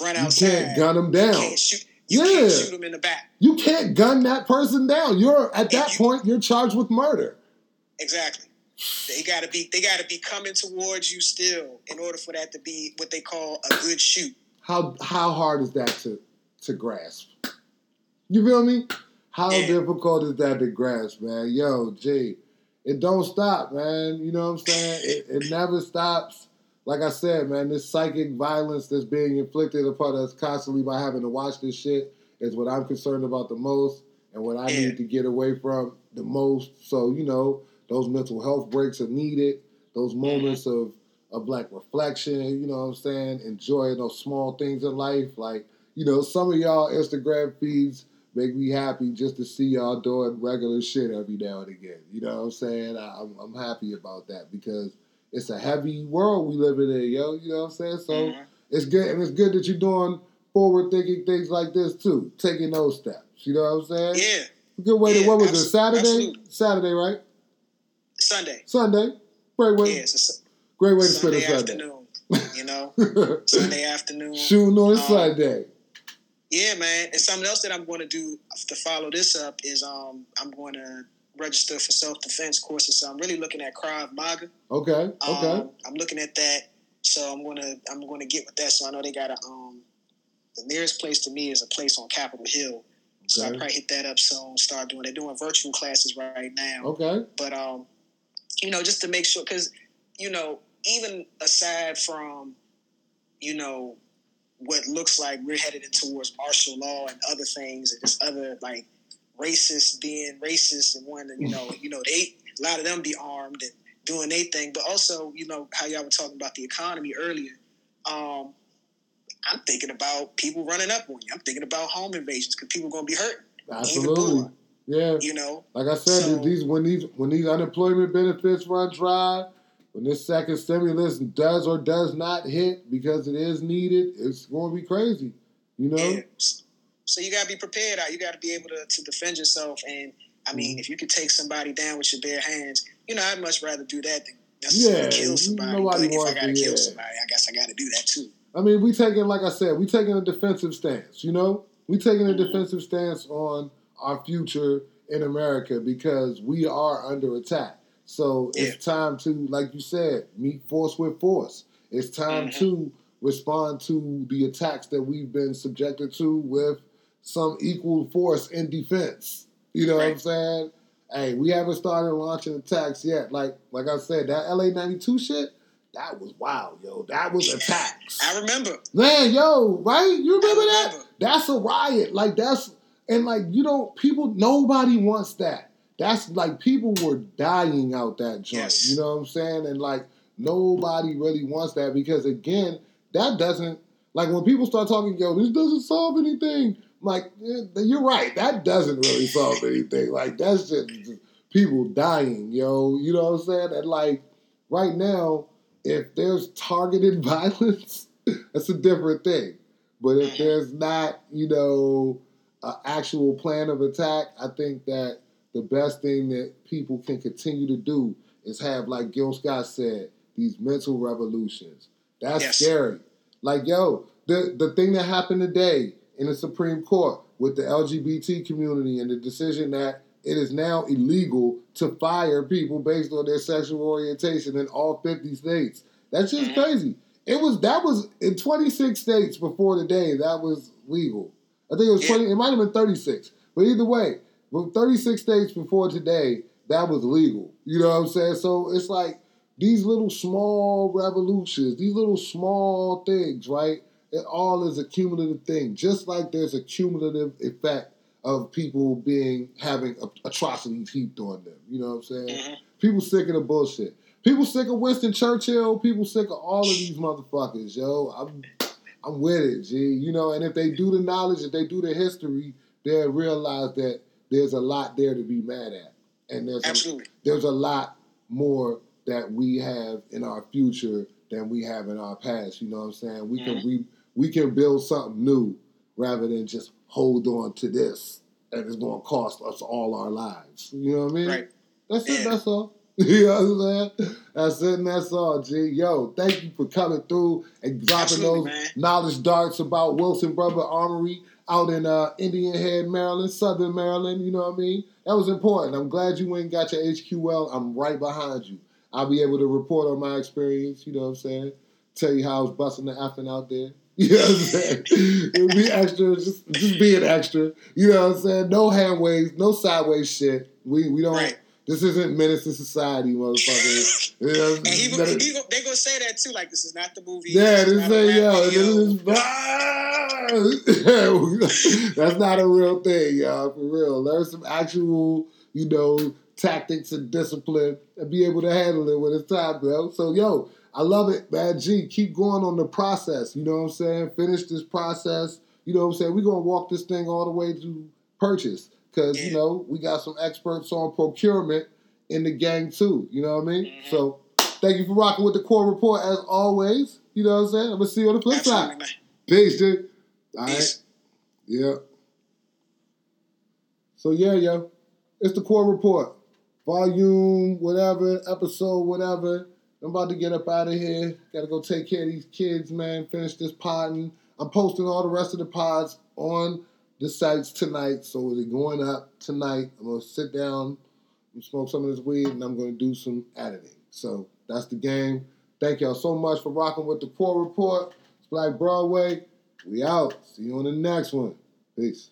run outside. You can't gun them down. You can't shoot, you yeah. can't shoot them in the back. You can't gun that person down. You're at that you, point, you're charged with murder. Exactly. They gotta be they gotta be coming towards you still in order for that to be what they call a good shoot. How how hard is that to, to grasp? You feel me? How yeah. difficult is that to grasp, man? Yo, G. It don't stop, man. You know what I'm saying? It, it never stops. Like I said, man, this psychic violence that's being inflicted upon us constantly by having to watch this shit is what I'm concerned about the most and what I need to get away from the most. So, you know, those mental health breaks are needed. Those moments of, of like, reflection, you know what I'm saying? Enjoying those small things in life. Like, you know, some of y'all Instagram feeds make me happy just to see y'all doing regular shit every now and again. You know what I'm saying? I, I'm, I'm happy about that because it's a heavy world we live in, yo. You know what I'm saying? So mm-hmm. it's good, and it's good that you're doing forward-thinking things like this, too. Taking those steps. You know what I'm saying? Yeah. A good way yeah, to, what was it, Saturday? Absolutely. Saturday, right? Sunday. Sunday. Great way. Yeah, it's a, great way to spend a Sunday. You know, Sunday afternoon. Shooting on um, Sunday. Yeah, man. And something else that I'm going to do to follow this up is um, I'm going to register for self-defense courses. So I'm really looking at Krav Maga. Okay. Okay. Um, I'm looking at that. So I'm gonna I'm gonna get with that. So I know they got a um, the nearest place to me is a place on Capitol Hill. Okay. So I probably hit that up soon. Start doing. They're doing virtual classes right now. Okay. But um, you know, just to make sure, because you know, even aside from, you know, what looks like we're headed in towards martial law and other things, and this other like racist being racist and one that, you know, you know, they a lot of them be armed and doing their thing. But also, you know, how y'all were talking about the economy earlier. Um, I'm thinking about people running up on you. I'm thinking about home invasions because people are going to be hurting. Absolutely. Yeah. You know? Like I said, so, these when these when these unemployment benefits run dry, when this second stimulus does or does not hit because it is needed, it's going to be crazy. You know? Yeah. So you got to be prepared. You got to be able to, to defend yourself. And, I mean, mm-hmm. if you could take somebody down with your bare hands, you know, I'd much rather do that than necessarily yeah, kill somebody. But if I got to kill yeah. somebody, I guess I got to do that too. I mean, we taking, like I said, we taking a defensive stance, you know? We taking a mm-hmm. defensive stance on our future in America because we are under attack. So yeah. it's time to, like you said, meet force with force. It's time mm-hmm. to respond to the attacks that we've been subjected to with some equal force in defense. You know right. what I'm saying? Hey, we haven't started launching attacks yet. Like like I said, that L A ninety-two shit, that was wild, yo. That was yeah, attacks. I remember. Man, yo, right? You remember, remember that? That's a riot. Like, that's, and like, you don't, people, nobody wants that. That's like, people were dying out that joint. Yes. You know what I'm saying? And like, nobody really wants that because, again, that doesn't, like, when people start talking, yo, this doesn't solve anything. Like, you're right. That doesn't really solve anything. Like, that's just, just people dying, yo. You know what I'm saying? And, like, right now, if there's targeted violence, that's a different thing. But if there's not, you know, an actual plan of attack, I think that the best thing that people can continue to do is have, like Gil Scott said, these mental revolutions. That's yes. scary. Like, yo, the, the thing that happened today in the Supreme Court with the L G B T community and the decision that it is now illegal to fire people based on their sexual orientation in all fifty states. That's just mm-hmm. crazy. It was, that was in twenty-six states before today, that was legal. I think it was yeah. twenty, it might have been thirty-six, but either way, from thirty-six states before today, that was legal. You know what I'm saying? So it's like these little small revolutions, these little small things, right? It all is a cumulative thing, just like there's a cumulative effect of people being having atrocities heaped on them. You know what I'm saying? Mm-hmm. People sick of the bullshit. People sick of Winston Churchill. People sick of all of these motherfuckers, yo. I'm I'm with it, G. You know, and if they do the knowledge, if they do the history, they'll realize that there's a lot there to be mad at. And there's Absolutely. A, there's a lot more that we have in our future than we have in our past. You know what I'm saying? We mm-hmm. can re- We can build something new rather than just hold on to this and it's going to cost us all our lives. You know what I mean? Right. That's it. Yeah. That's all. You know what I'm saying? That's it and that's all, G. Yo, thank you for coming through and dropping Absolutely, those man. knowledge darts about Wilson Brothers Armory out in uh, Indian Head, Maryland, Southern Maryland. You know what I mean? That was important. I'm glad you went and got your H Q L. I'm right behind you. I'll be able to report on my experience. You know what I'm saying? Tell you how I was busting the effing out there. You know what I'm saying? It'd be extra, just, just being extra. You know what I'm saying? No hand waves, no sideways shit. We we don't. Right. This isn't Menace to Society, motherfucker. You know, and he, that, he, they gonna say that too. Like, this is not the movie. Yeah, this ain't yo. This is ah! That's not a real thing, y'all. For real, learn some actual, you know, tactics and discipline, and be able to handle it when it's time, bro. So, yo. I love it, man. G, keep going on the process. You know what I'm saying? Finish this process. You know what I'm saying? We're going to walk this thing all the way to purchase because, yeah. you know, we got some experts on procurement in the gang, too. You know what I mean? Mm-hmm. So thank you for rocking with the Core Report, as always. You know what I'm saying? I'm going to see you on the flip Absolutely, side. Man. Peace, dude. All right. Yeah. So, yeah, yo. It's the Core Report. Volume, whatever, episode, whatever. I'm about to get up out of here. Got to go take care of these kids, man. Finish this podding. I'm posting all the rest of the pods on the sites tonight. So they're going up tonight. I'm going to sit down and smoke some of this weed, and I'm going to do some editing. So that's the game. Thank y'all so much for rocking with the Core Report. It's Black Broadway. We out. See you on the next one. Peace.